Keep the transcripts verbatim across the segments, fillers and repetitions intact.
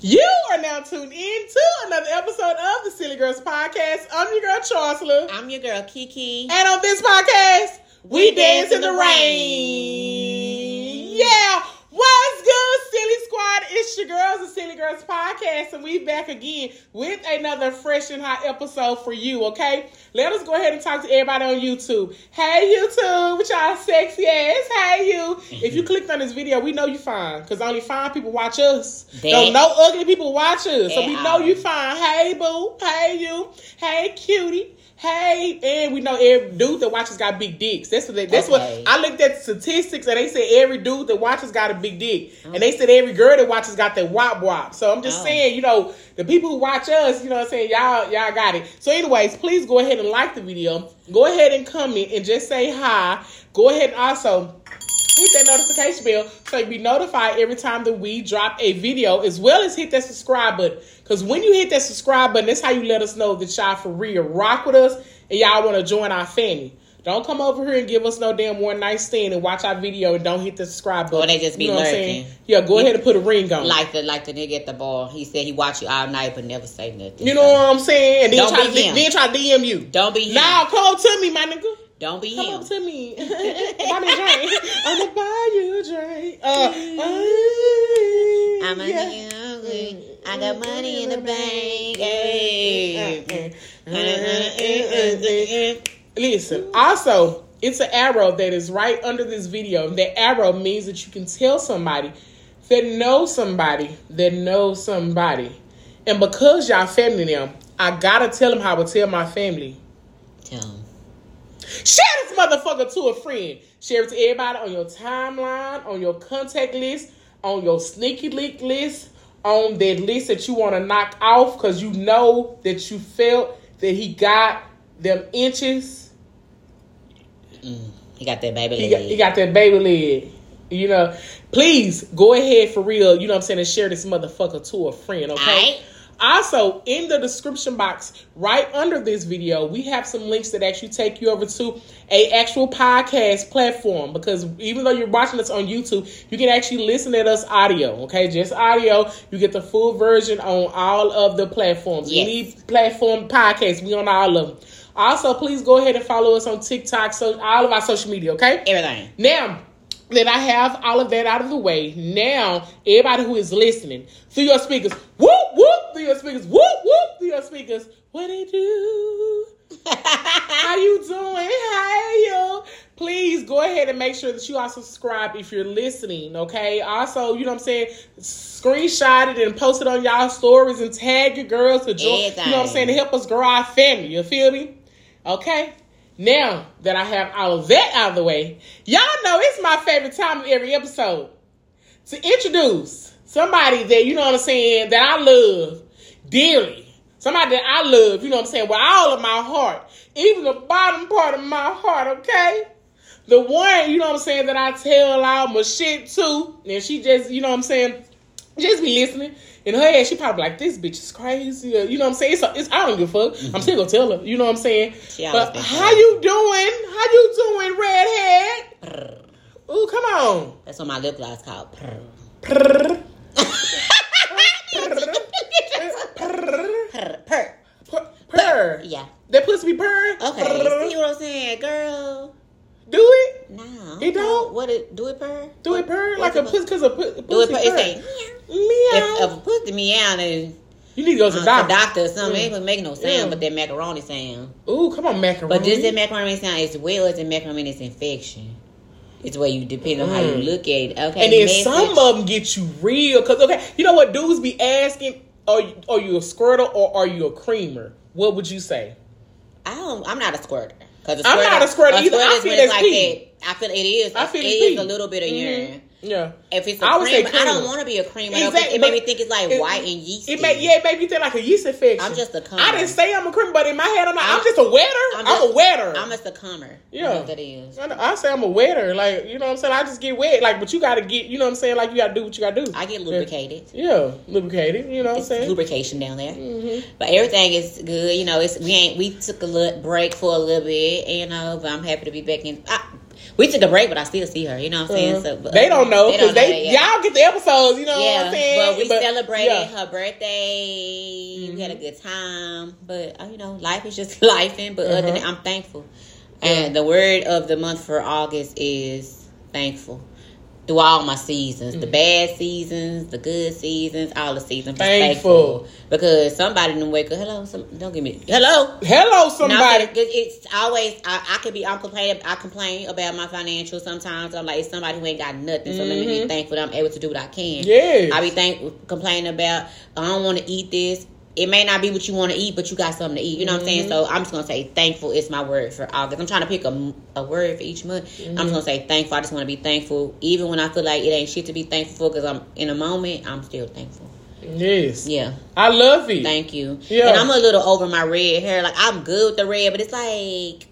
You are now tuned in to another episode of the Silly Girls Podcast. I'm your girl, Charsla. I'm your girl, Kiki. And on this podcast, we, we dance, dance in the, the rain. rain. Yeah. What's good, Silly Squad? It's your girls, the Silly Girls Podcast, and we back again with another fresh and hot episode for you, okay? Let us go ahead and talk to everybody on YouTube. Hey, YouTube, with y'all sexy ass. Hey, you. If you clicked on this video, we know you fine, because only fine people watch us. That, Don't no ugly people watch us, so we know you fine. Hey, boo. Hey, you. Hey, cutie. Hey, and we know every dude that watches got big dicks. That's what they, that's okay. what I looked at statistics, and they said every dude that watches got a big dick, okay. And they said every girl that watches got that wop wop. So I'm just oh. saying, you know, the people who watch us, you know what I'm saying, y'all y'all got it. So anyways, please go ahead and like the video. Go ahead and comment and just say hi. Go ahead and also hit that notification bell so you'll be notified every time that we drop a video, as well as hit that subscribe button. Because when you hit that subscribe button, that's how you let us know that y'all for real rock with us and y'all want to join our family. Don't come over here and give us no damn one night stand and watch our video and don't hit the subscribe button. Or they just be you know lurking. Yeah, go ahead and put a ring on. Like the like the nigga at the bar. He said he watch you all night but never say nothing. You know what I'm saying? And then, try, then try to D M you. Don't be him. Now come to me, my nigga. Don't be Come him. Come up to me. Buy me a drink. I'm going to buy you a drink. Uh, uh, I'm a yeah. hungry. I got money in the bank. Hey. Listen, also, it's an arrow that is right under this video. That arrow means that you can tell somebody that knows somebody that knows somebody. And because y'all family now, I got to tell them how I would tell my family. Tell them. Share this motherfucker to a friend. Share it to everybody on your timeline, on your contact list, on your sneaky leak list, on that list that you want to knock off because you know that you felt that he got them inches. Mm, he got that baby leg. He got, he got that baby leg. You know, please go ahead for real, you know what I'm saying, and share this motherfucker to a friend, okay? Also, in the description box, right under this video, we have some links that actually take you over to a actual podcast platform. Because even though you're watching us on YouTube, you can actually listen at us audio, okay? Just audio. You get the full version on all of the platforms. Yes. Any platform podcast, we on all of them. Also, please go ahead and follow us on TikTok, so all of our social media, okay? Everything. Now that I have all of that out of the way, now everybody who is listening through your speakers, whoop whoop through your speakers, whoop whoop through your speakers, what they do? How you doing? Hi, yo. Please go ahead and make sure that you are subscribed if you're listening, okay? Also, you know what I'm saying, screenshot it and post it on y'all stories and tag your girls to join, you know what I'm saying, to help us grow our family, you feel me? Okay? Now that I have all of that out of the way, y'all know it's my favorite time of every episode to introduce somebody that, you know what I'm saying, that I love dearly. Somebody that I love, you know what I'm saying, with all of my heart, even the bottom part of my heart, okay? The one, you know what I'm saying, that I tell all my shit to, and she just, you know what I'm saying, just be listening. In her head, she probably like, this bitch is crazy. You know what I'm saying? So it's, I don't give a fuck. Mm-hmm. I'm still going to tell her. You know what I'm saying? She but how that. you doing? How you doing, redhead? Brr. Ooh, come on. That's what my lip gloss called. Brr. Brr. Purr. Purr. Purr. Purr. Yeah. That pussy be purring? Okay. Brr. See what I'm saying, girl? Do it? No. It don't? What it, do it purr? Do it purr? Like a pussy, because a pussy Do it purr. It's like, meow. Meow. If, if a pussy meow, then you need to go to the uh, doctor. doctor or something. Mm. It ain't going to make no sound mm. but that macaroni sound. Ooh, come on, macaroni. But just that macaroni sound, as well as the macaroni, it's infection. It's where you depend on mm. how you look at it. Okay. And then message. Some of them get you real. Because, okay, you know what dudes be asking, are you, are you a squirter or are you a creamer? What would you say? I don't, I'm not a squirter. Cause squirter, I'm not a squirter either. I feel it's like pee. that. I feel it is. I feel it is pee. a little bit of mm-hmm. urine. Yeah. If it's a I cream, I don't want to be a cream. Exactly. It made me think it's like it, white and yeasty. It made, yeah, it made me think like a yeast infection. I'm just a cummer. I didn't say I'm a cream, but in my head, I'm like, I'm, I'm just a wetter. I'm, I'm a wetter. I'm just a cummer. Yeah. That's what it is. I, know, I say I'm a wetter. Like, you know what I'm saying? I just get wet. Like, but you got to get, you know what I'm saying? Like, you got to do what you got to do. I get lubricated. Yeah. yeah. Lubricated. You know what I'm saying? Lubrication down there. Mm-hmm. But everything is good. You know, it's we ain't, we took a little break for a little bit, you know, but I'm happy to be back in. I, We took a break, but I still see her. You know what I'm saying? So, but, they don't know because they, they yeah. y'all get the episodes. You know yeah, what I'm saying? But we but, celebrated yeah. her birthday. Mm-hmm. We had a good time. But uh, you know, life is just lifing. But mm-hmm. other than I'm thankful. Yeah. And the word of the month for August is thankful. Through all my seasons, mm-hmm. the bad seasons, the good seasons, all the seasons. Thankful. thankful. Because somebody didn't wake up. Hello, some, don't give me. Hello. Hello, somebody. No, it's always, I, I could be, I'm complaining, I complain about my financials sometimes. I'm like, it's somebody who ain't got nothing. So mm-hmm. let me be thankful that I'm able to do what I can. Yeah. I be thankful, complaining about, I don't want to eat this. It may not be what you want to eat, but you got something to eat. You know mm-hmm. what I'm saying? So I'm just going to say thankful is my word for August. I'm trying to pick a, a word for each month. Mm-hmm. I'm just going to say thankful. I just want to be thankful. Even when I feel like it ain't shit to be thankful for because I'm in a moment, I'm still thankful. Yes. Yeah. I love it. Thank you. Yeah. And I'm a little over my red hair. Like, I'm good with the red, but it's like...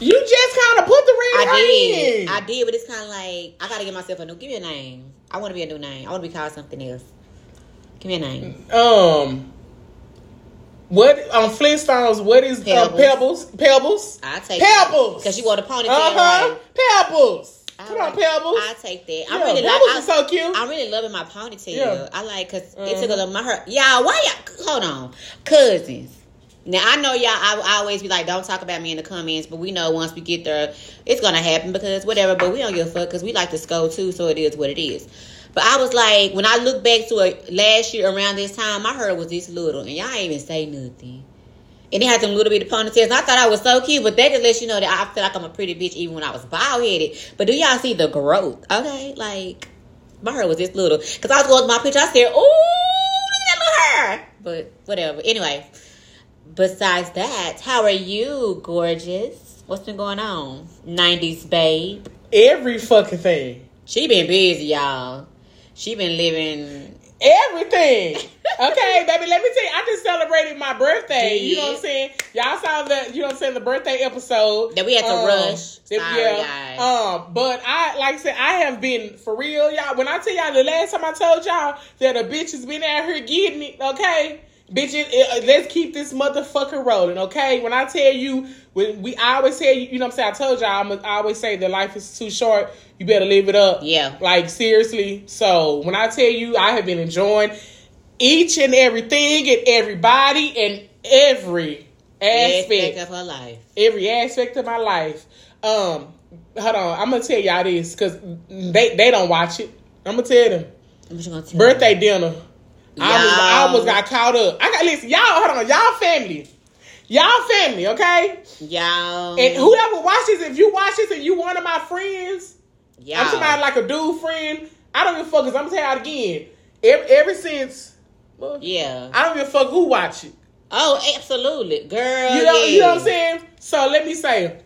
You just kind of put the red I hair did. in. I did, but it's kind of like, I got to give myself a new... Give me a name. I want to be a new name. I want to be called something else. Give me a name. Um... What on um, Flintstones? What is Pebbles? Uh, Pebbles? Pebbles? I take Pebbles because you wore the ponytail. Uh huh. Right? Pebbles. I Come like, on, Pebbles. I take that. I yeah, really Pebbles like. Is I, so cute. I'm really loving my ponytail. Yeah. I like because mm-hmm. it took a little my hair. Y'all, why y'all? Hold on, cousins. Now I know y'all. I, I always be like, don't talk about me in the comments, but we know once we get there, it's gonna happen because whatever. But we don't give a fuck because we like to scold too, so it is what it is. But I was like, when I look back to it last year around this time, my hair was this little. And y'all ain't even say nothing. And it had some little bit of ponytails. And I thought I was so cute. But that just lets you know that I feel like I'm a pretty bitch even when I was bald-headed. But do y'all see the growth? Okay? Like, my hair was this little. Because I was going to my picture. I said, ooh, look at that little hair. But whatever. Anyway, besides that, how are you, gorgeous? What's been going on? nineties, babe. Every fucking thing. She been busy, y'all. She been living everything. Okay, baby, let me tell you. I just celebrated my birthday. Jeez. You know what I'm saying? Y'all saw the, you know what I'm saying, the birthday episode. That we had to um, rush. Sorry, yeah. Um, but I, like I said, I have been, for real, y'all. When I tell y'all, the last time I told y'all that a bitch has been out here getting it, okay? Bitches, let's keep this motherfucker rolling, okay? When I tell you, when we I always tell you, you know what I'm saying? I told y'all, I'm, I always say that life is too short. You better live it up. Yeah. Like, seriously. So, when I tell you, I have been enjoying each and everything and everybody and every aspect. aspect of her life. Every aspect of my life. Um, hold on. I'm going to tell y'all this because they, they don't watch it. I'm going to tell them. What you gonna tell Birthday them? dinner. I almost, I almost got caught up. I got listen, y'all. Hold on, y'all family, y'all family. Okay, y'all. And whoever watches, if you watch this and you one of my friends, y'all. I'm somebody like a dude friend. I don't give a fuck. Cause I'm gonna tell you again. Ever, ever since, well, yeah, I don't give a fuck who watch it. Oh, absolutely, girl. You know, yeah. you know what I'm saying. So let me say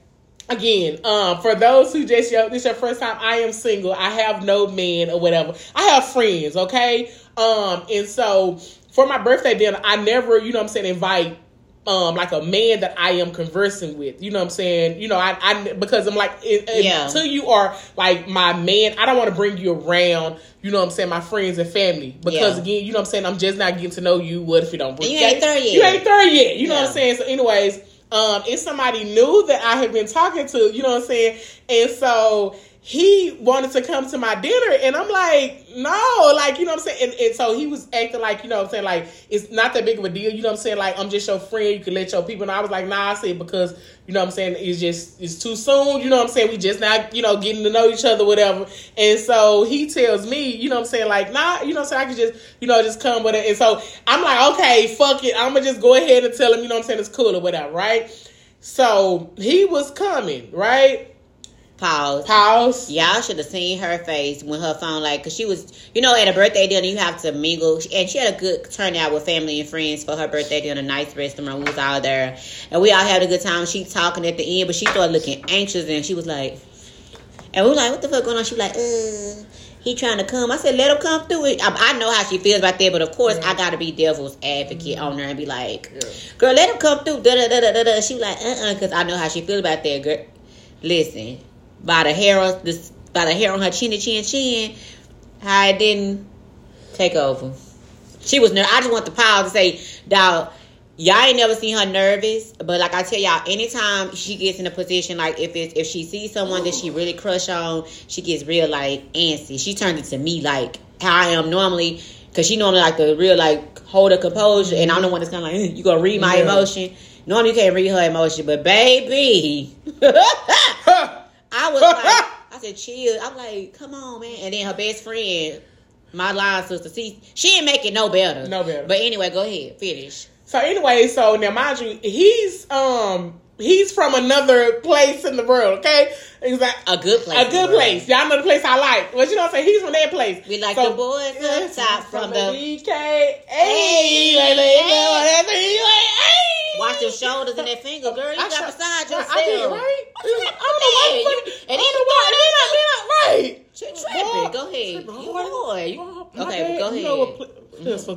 again. Um, for those who just yo, this your first time, I am single. I have no man or whatever. I have friends. Okay. Um, and so for my birthday dinner, I never, you know what I'm saying, invite, um, like a man that I am conversing with, you know what I'm saying? You know, I, I, because I'm like, it, yeah. until you are like my man, I don't want to bring you around, you know what I'm saying? My friends and family, because yeah. again, you know what I'm saying? I'm just not getting to know you. What if you don't bring you ain't third yet. You ain't third yet. You know yeah. what I'm saying? So anyways, um, it's somebody new that I have been talking to, you know what I'm saying? And so he wanted to come to my dinner, and I'm like, no, like, you know what I'm saying? And, and so he was acting like, you know what I'm saying, like, it's not that big of a deal, you know what I'm saying? Like, I'm just your friend, you can let your people know. I was like, nah, I said, because, you know what I'm saying, it's just, it's too soon, you know what I'm saying? We just not, you know, getting to know each other, whatever. And so he tells me, you know what I'm saying, like, nah, you know what I'm saying, I could just, you know, just come with it. And so I'm like, okay, fuck it, I'm gonna just go ahead and tell him, you know what I'm saying, it's cool or whatever, right? So he was coming, right? Pause. Pause. Y'all should have seen her face when her phone, like, because she was, you know, at a birthday dinner, you have to mingle. And she had a good turnout with family and friends for her birthday dinner. Nice restaurant. We was all there. And we all had a good time. She talking at the end, but she started looking anxious. And she was like, and we were like, what the fuck going on? She was like, uh, he trying to come. I said, let him come through it. I, I know how she feels about that, but of course, yeah. I got to be devil's advocate mm-hmm. on her and be like, yeah. girl, let him come through. Da da da da da. She was like, uh-uh, because I know how she feels about that, girl. Listen. By the hair on this, by the hair on her chinny chin chin, how it didn't take over. She was nervous. I just want the power to say, dog, Y'all ain't never seen her nervous, but like I tell y'all, anytime she gets in a position, like if it's, if she sees someone that she really crush on, she gets real like antsy. She turned into me like how I am normally, because she normally like the real like hold her composure, and I'm the one that's kind of like, you gonna read my yeah. emotion. Normally you can't read her emotion, but baby, I was like, I said chill. I'm like, come on, man. And then her best friend, my line sister, see, she ain't make it no better. No better. But anyway, go ahead, finish. So anyway, so now mind you, he's um he's from another place in the world, okay? He's like a good place. A good place. Y'all know the place I like. But you know what I'm saying? He's from that place. We like so, the boys yeah, up top from, from the B K A. Hey, watch your shoulders and that finger, girl. You got sh- beside yourself. I did, right? I don't know why. And then I did not right. Tripping. Go ahead. You boy. Okay, go ahead. Mm-hmm. Listen,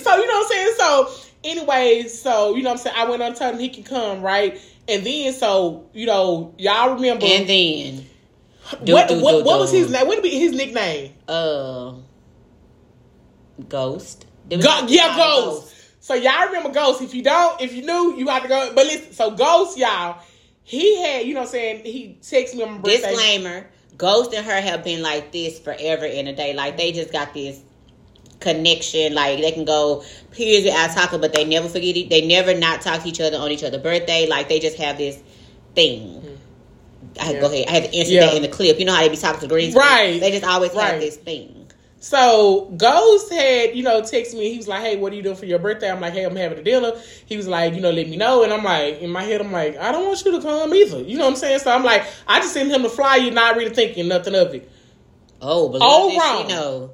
so you know what I'm saying? So anyway, so you know what I'm saying? I went on telling him he can come, right? And then so, you know, y'all remember. And then do, what do, what, do, what do. was his name? What would be his nickname? Uh Ghost. Go- yeah, Ghost. Ghost. So y'all remember Ghost. If you don't, if you knew, you have to go. But listen, so Ghost, y'all, he had, you know what I'm saying, he texted me on my birthday. Disclaimer. Ghost and her have been like this forever in a day. Like they just got this connection, like they can go periods without talking, but they never forget it. They never not talk to each other on each other's birthday. Like they just have this thing. Mm-hmm. I yeah. go ahead. I had to answer yeah. that in the clip. You know how they be talking to green screen. Right. They just always right. have this thing. So Ghost had, you know, texted me. He was like, "Hey, what are you doing for your birthday?" I'm like, "Hey, I'm having a dinner." He was like, "You know, let me know." And I'm like, in my head, I'm like, I don't want you to come either. You know what I'm saying? So I'm like, I just sent him the flyer, not really thinking nothing of it. Oh, but all wrong. She know.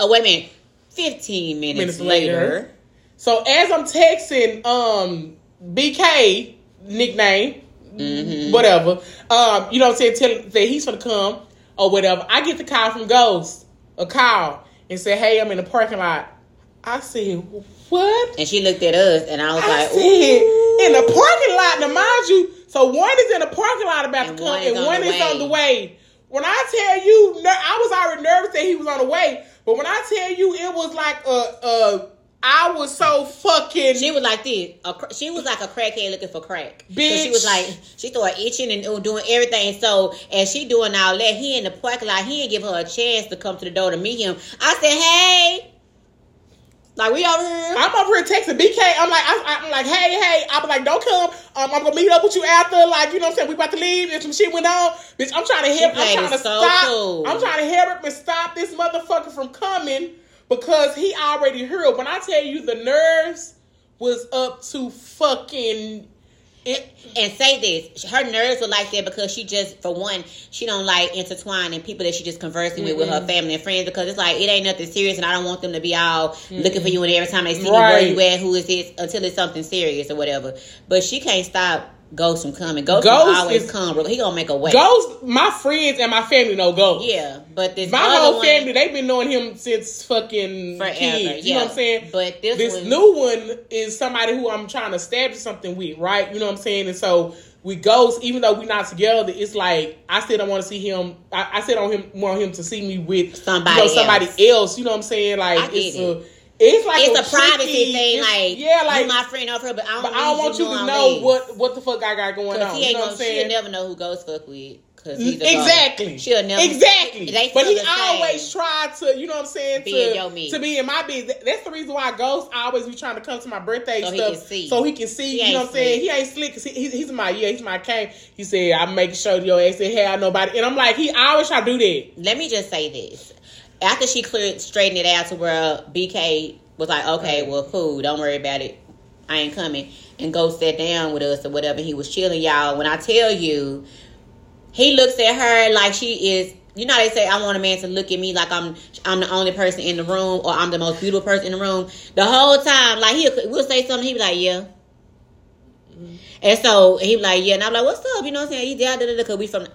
Oh, wait a minute. Fifteen minutes, minutes later. later. So as I'm texting um B K nickname, mm-hmm. whatever, um, you know what I'm saying, telling that he's gonna come or whatever, I get the call from Ghost, a call, and say, "Hey, I'm in the parking lot." I said, "What?" And she looked at us and I was I like, said, in the parking lot, now mind you, so one is in the parking lot about to come and one is on the way. When I tell you, I was already nervous that he was on the way. But when I tell you, it was like a, a I was so fucking. She was like this. A, she was like a crackhead looking for crack. Bitch. She was like, she started itching and doing everything. So as she doing all that, he in the parking lot. He didn't give her a chance to come to the door to meet him. I said, "Hey." Like, we over here. I'm over here texting B K. I'm like, I, I'm like, hey, hey. I'm like, don't come. Um, I'm going to meet up with you after. Like, you know what I'm saying? We about to leave. And some shit went on. Bitch, I'm trying to help. I'm trying to so stop. Cool. I'm trying to help him and stop this motherfucker from coming because he already heard. When I tell you, the nerves was up to fucking... And, and say this, her nerves were like that because she just, for one, she don't like intertwining people that she just conversing mm-hmm. with with her family and friends, because it's like, it ain't nothing serious and I don't want them to be all mm-hmm. looking for you and every time they see right. you, where you at, who is this, until it's something serious or whatever. But she can't stop Ghost from coming. Ghost, Ghost will always is, come. He gonna make a way. Ghost, my friends and my family know Ghost. Yeah, but this my other whole one, family, they've been knowing him since fucking forever. Kids. You yeah. know what I'm saying? But this, this one, new one is somebody who I'm trying to establish something with, right? You know what I'm saying? And so with Ghost, even though we're not together, it's like I still don't want to see him. I, I still don't him, want him to see me with somebody, you know, somebody else. else. You know what I'm saying? Like it's it. a. It's like it's a, a privacy tricky, thing, like, yeah, like you my friend over here, but I don't, but I don't want you to know legs. what what the fuck I got going on. He ain't you know gonna, what I'm saying? She'll never know who Ghost fuck with. Cause he's exactly. Ghost. She'll never exactly. They but he always tried to, you know what I'm saying, be to, in your meat. to be in my business. That's the reason why Ghost always be trying to come to my birthday so stuff he can see. so he can see. He you know what I'm saying? He ain't slick because he, he, he's my yeah, he's my king. He said, "I'm making sure your ass didn't have nobody," and I'm like, he always try to do that. Let me just say this. After she cleared, straightened it out to where B K was like, "Okay, well, cool. Don't worry about it. I ain't coming." And Ghost sat down with us or whatever. He was chilling, y'all. When I tell you, he looks at her like she is. You know how they say, "I want a man to look at me like I'm I'm the only person in the room or I'm the most beautiful person in the room." The whole time, like, he we'll say something, he'd be like, "Yeah." Mm-hmm. And so he be like, "Yeah." And I'm like, "What's up?" You know what I'm saying? He down there because we from...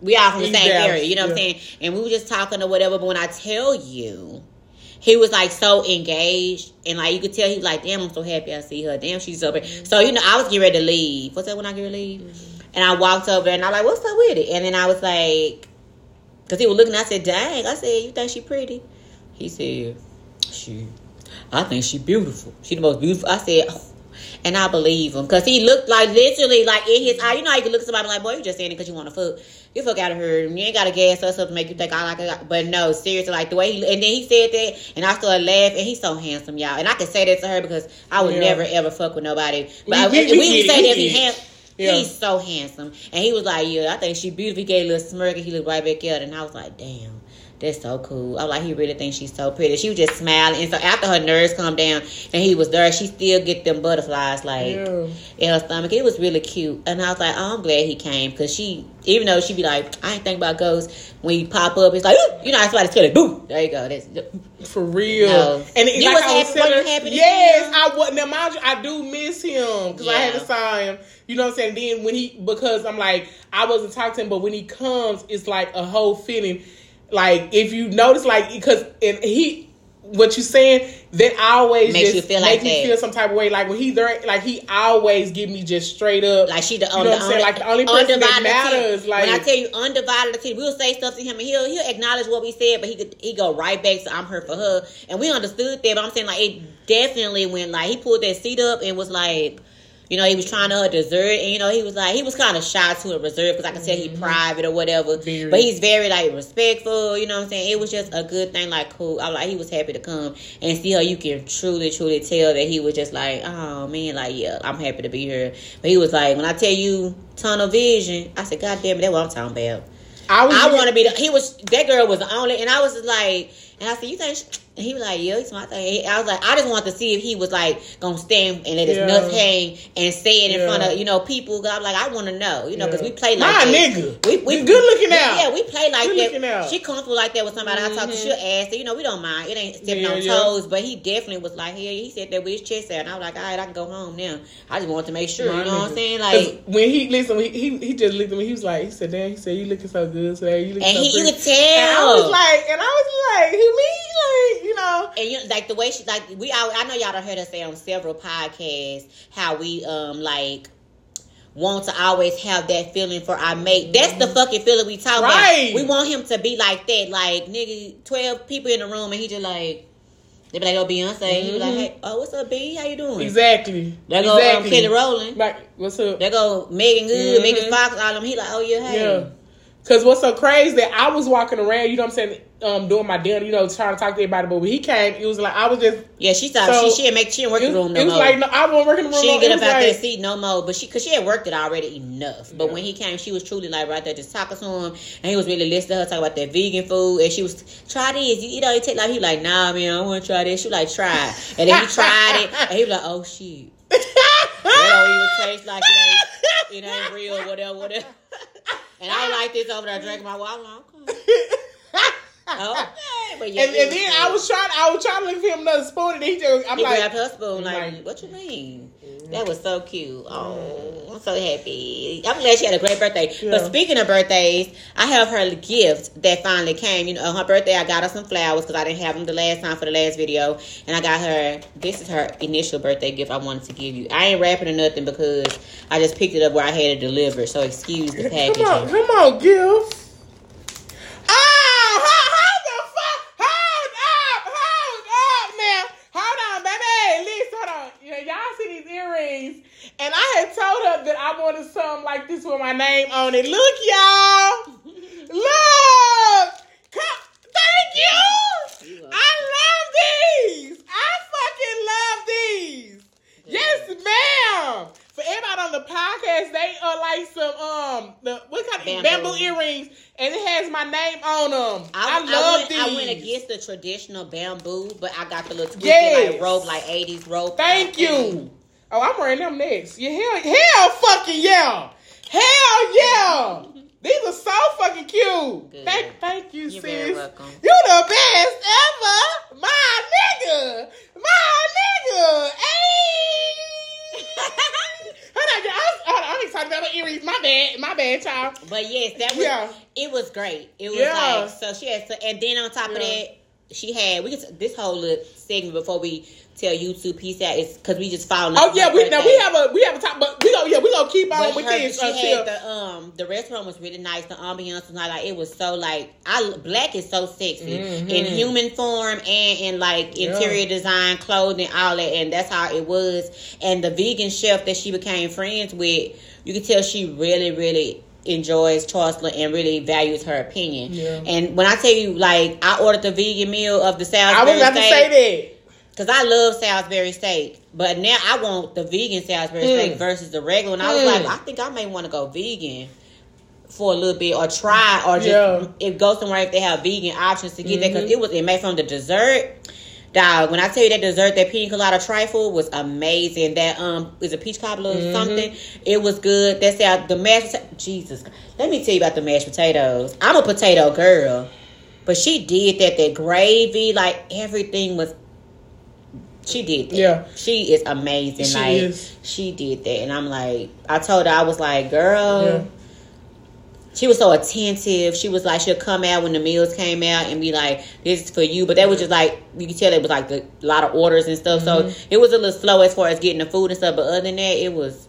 We all from the same yeah, area, you know yeah. what I'm saying? And we were just talking or whatever, but when I tell you, he was, like, so engaged. And, like, you could tell he was like, "Damn, I'm so happy I see her. Damn, she's up here." So, you know, I was getting ready to leave. What's up when I get ready to leave? Mm-hmm. And I walked over, and I'm like, "What's up with it?" And then I was like, because he was looking, I said, "Dang." I said, "You think she pretty?" He said, "She, I think she beautiful. She the most beautiful." I said, "Oh." And I believe him. Because he looked like, literally, like, in his eye. You know how you can look at somebody like, boy, you just saying it because you want to fuck. You fuck out of here. You ain't got to gas us up to make you think I like it. But no, seriously, like, the way he, and then he said that, and I started laughing. And he's so handsome, y'all. And I can say that to her because I would yeah. never, ever fuck with nobody. But we, I, we, we would say that he's handsome. Yeah. He's so handsome. And he was like, yeah, I think she beautiful. He gave a little smirk and he looked right back at her. And I was like, damn, that's so cool. I was like, he really thinks she's so pretty. She was just smiling. And so after her nerves calmed down and he was there, she still get them butterflies like yeah. in her stomach. It was really cute. And I was like, oh, I'm glad he came. Because she, even though she be like, I ain't think about ghosts. When you pop up, it's like, ooh, you know, somebody's killing. Boom. There you go. That's for real. No. And it, you like was I was happy, was happy yes, I was. Now, mind you, I do miss him. Because yeah. I haven't saw him. You know what I'm saying? Then when he, because I'm like, I wasn't talking to him, but when he comes, it's like a whole feeling. Like, if you notice, like, because, and he, what you saying, that always makes just you feel like make me feel some type of way. Like, when he there, like, he always give me just straight up. Like, she the, um, you know what the, I'm saying? Like, the only person that matters. Like, when I tell you undivided attention, we'll say stuff to him, and he'll, he'll acknowledge what we said, but he could, he go right back to, I'm here for her. And we understood that, but I'm saying, like, it definitely went, like, he pulled that seat up and was like, you know, he was trying to desert, and, you know, he was like, he was kind of shy to a reserve because I could tell he private or whatever. Very. But he's very, like, respectful, you know what I'm saying? It was just a good thing, like, cool. I'm like, he was happy to come and see her. You can truly, truly tell that he was just like, oh, man, like, yeah, I'm happy to be here. But he was like, when I tell you tunnel vision, I said, God damn it, that's what I'm talking about. I, I want to be the, he was, that girl was the only, and I was just like, and I said, you think, she, and he was like, yeah, it's my thing. I was like, I just wanted to see if he was like, gonna stand and let his yeah. nuts hang and say it yeah. in front of, you know, people. I'm like, I want to know, you know, because yeah. we play like my that. nigga. We, we, we good looking we, out. Yeah, we play like good that. Out. She comfortable like that with somebody mm-hmm. I talk to, she'll ask her, you know, we don't mind. It ain't stepping yeah, on yeah. toes, but he definitely was like, yeah, he said that with his chest out. And I was like, all right, I can go home now. I just wanted to make sure, my you know nigga. What I'm saying? Like, when he, listen, when he, he, he just looked at me, he was like, he said, damn, he said, you looking so good today. You looking and so he, you could tell. And I was like, and I was like, he mean? Like, you know, and you like the way she like we. I, I know y'all done heard her say on several podcasts how we um like want to always have that feeling for our mate. That's the fucking feeling we talk right. about. We want him to be like that, like nigga, twelve people in the room, and he just like. They be like, oh, Beyonce. Mm-hmm. He be like, hey, oh, what's up, B? How you doing? Exactly. They go, exactly. um, Kelly Rowland. Like, what's up? They go, Megan Good, mm-hmm. Megan Fox, all them. He like, oh, yeah, hey. Yeah. Because what's so crazy that I was walking around, you know what I'm saying, um, doing my dinner, you know, trying to talk to everybody. But when he came, it was like, I was just... Yeah, she thought so, she, she didn't make... She didn't work was, the room no more. It was more. Like, no, I won't work in the room. She didn't get up out that seat no more. But she... Because she had worked it already enough. But yeah. when he came, she was truly like right there just talking to him. And he was really listening to her talk about that vegan food. And she was, try this. You, you know, it take like... He like, nah, man, I don't want to try this. She like, try it. And then he tried it. And he was like, oh, shit. That don't even taste like it ain't, it ain't real, whatever, whatever. And I like this over there drinking my water. Okay. Okay. But yeah, and, and then I was trying I was trying to look for him another spoon and he just I'm he like grabbed her spoon like, like what you mean? Mm-hmm. That was so cute. Oh, I'm so happy. I'm glad she had a great birthday. Yeah. But speaking of birthdays, I have her gift that finally came. You know, on her birthday I got her some flowers because I didn't have them the last time for the last video. And I got her, this is her initial birthday gift I wanted to give you. I ain't wrapping or nothing because I just picked it up where I had it delivered. So excuse the packaging. Come on, come on, gift. And I had told her that I wanted something like this with my name on it. Look, y'all. Look. Come, thank you. I love these. I fucking love these. Yes, ma'am. For everybody on the podcast, they are like some, um, the, what kind of bamboo. bamboo earrings. And it has my name on them. I, I love I went, these. I went against the traditional bamboo, but I got the little twisty, yes. like robe, like eighties robe. Thank like, you. Thing. Oh, I'm wearing them next. Yeah, hell, hell fucking yeah. Hell yeah. These are so fucking cute. Good. Thank thank you, You're sis. You're welcome. You the best ever. My nigga. My nigga. Hey. Hold on, hold on. I'm excited about my earrings. My bad. My bad, child. But yes, that was, yeah. it was great. It was yeah. like, so she had, to, and then on top yeah. of that, she had, we could, this whole little segment before we tell YouTube peace out is because we just found. Oh yeah, we now we have a we have a top, but we go yeah we gonna keep on but with her, this. She until... had the um the restaurant was really nice. The ambiance was not like it was so like I black is so sexy mm-hmm. in human form and in like interior yeah. design, clothing, all that, and that's how it was. And the vegan chef that she became friends with, you could tell she really really. enjoys Charsla and really values her opinion. Yeah. And when I tell you, like, I ordered the vegan meal of the Salisbury steak. I was about to say that. Because I love Salisbury steak. But now I want the vegan Salisbury mm. steak versus the regular. And mm. I was like, I think I may want to go vegan for a little bit or try or just yeah. it go somewhere if they have vegan options to get mm-hmm. that. Because it was it made from the dessert. Dog, when I tell you that dessert, that pina colada trifle was amazing. That um, is a peach cobbler or mm-hmm. something. It was good. That's how the mashed. Jesus, let me tell you about the mashed potatoes. I'm a potato girl, but she did that. That gravy, like everything was. She did that. Yeah, she is amazing. She like is. She did that, and I'm like, I told her I was like, girl. Yeah. She was so attentive. She was like, she'll come out when the meals came out and be like, this is for you. But that was just like, you could tell it was like a lot of orders and stuff. Mm-hmm. So it was a little slow as far as getting the food and stuff. But other than that, it was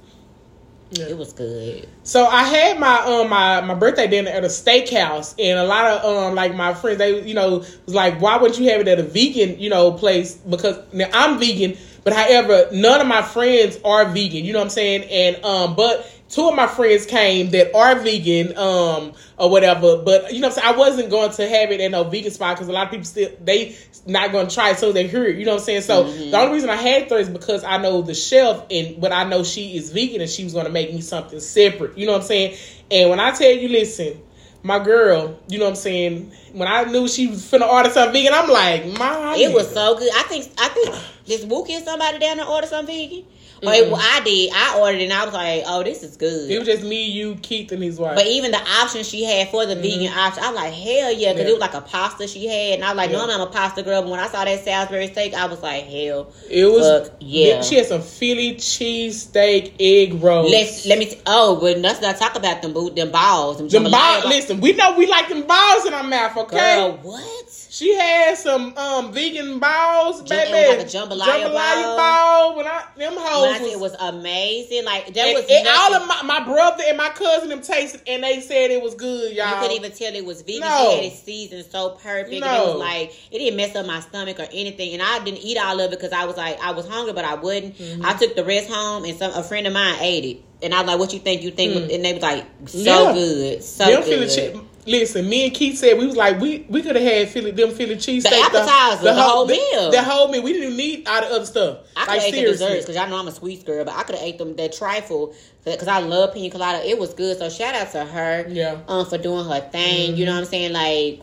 yeah. it was good. So I had my um my, my birthday dinner at a steakhouse. And a lot of um like my friends, they, you know, was like, why would you have it at a vegan, you know, place? Because now I'm vegan. But however, none of my friends are vegan. You know what I'm saying? And um but... two of my friends came that are vegan um, or whatever. But, you know what I'm saying? I wasn't going to have it in a vegan spot because a lot of people still, they not going to try it so they hear it. You know what I'm saying? So mm-hmm. the only reason I had third is because I know the chef, and but I know she is vegan and she was going to make me something separate. You know what I'm saying? And when I tell you, listen, my girl, you know what I'm saying? When I knew she was finna order something vegan, I'm like, my. It was so good. I think, I think, this Wookiee somebody down there order something vegan? Mm-hmm. It, well, I did. I ordered it and I was like, oh, this is good. It was just me, you, Keith, and his wife. But even the options she had for the mm-hmm. vegan option, I was like, hell yeah, because yeah. it was like a pasta she had. And I was like, yeah. normally I'm a pasta girl, but when I saw that Salisbury steak, I was like, hell. It was, fuck, yeah. She had some Philly cheese steak egg rolls. Let's, let me, t- oh, but let's not talk about them, boo, them balls. Them, them balls, listen, we know we like them balls in our mouth, okay? Girl, what? She had some um, vegan balls, baby. It was like a jambalaya, jambalaya ball. ball. When I, them hoes when I was, it was amazing. Like that and, was and all of my, my brother and my cousin them tasted, and they said it was good, y'all. You couldn't even tell it was vegan. No. She had it seasoned so perfect. No. And it was like it didn't mess up my stomach or anything. And I didn't eat all of it because I was like I was hungry, but I wouldn't. Mm-hmm. I took the rest home, and some a friend of mine ate it, and I was like, "What you think? You think?" Mm. And they was like, "So yeah. good, so they don't good." Feel the ch- Listen, me and Keith said we was like we, we could have had Philly them Philly cheese the steak, appetizer, the, the whole the, meal, the whole meal. We didn't even need all the other stuff. I could like, ate seriously. The desserts because y'all know I'm a sweets girl, but I could have ate them that trifle because I love pina colada. It was good, so shout out to her, yeah, um, for doing her thing. Mm-hmm. You know what I'm saying? Like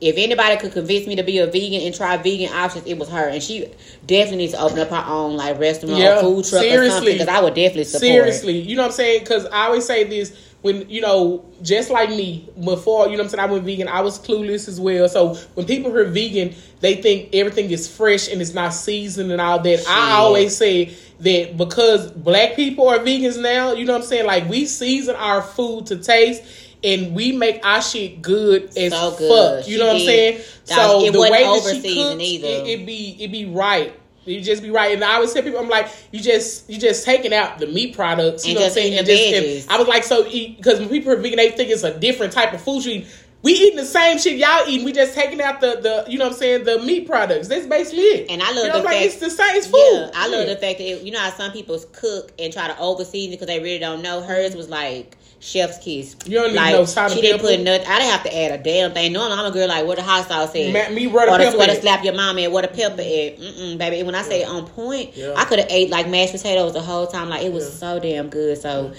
if anybody could convince me to be a vegan and try vegan options, it was her, and she definitely needs to open up her own like restaurant, yeah, or food truck, seriously. Or something. Because I would definitely support. Seriously, you know what I'm saying? Because I always say this. When, you know, just like me, before, you know what I'm saying, I went vegan, I was clueless as well. So when people hear vegan, they think everything is fresh and it's not seasoned and all that. Shit. I always say that because black people are vegans now, you know what I'm saying, like we season our food to taste and we make our shit good as so good. Fuck. You she know what I'm saying? So it the way that she cooks, it, it be it be right. You just be right, and I always tell people, I'm like, you just you just taking out the meat products, you and know what I'm saying? And just, and I was like, so because when people are vegan, they think it's a different type of food you eat. We eating the same shit y'all eating. We just taking out the, the you know what I'm saying, the meat products. That's basically it. And I love you know, the I'm fact like, it's the same it's food. Yeah, I love yeah. the fact that it, you know how some people cook and try to overseason because they really don't know. Hers was like chef's kiss. You don't like, even know. She pepper. Didn't put nothing. I didn't have to add a damn thing. No, I'm a girl like what the hot sauce is. Ma- me what a pepper. To slap your mama and what a pepper is. Mm-mm, baby. And when I say yeah. on point, yeah. I could have ate like mashed potatoes the whole time. Like it was yeah. so damn good. So.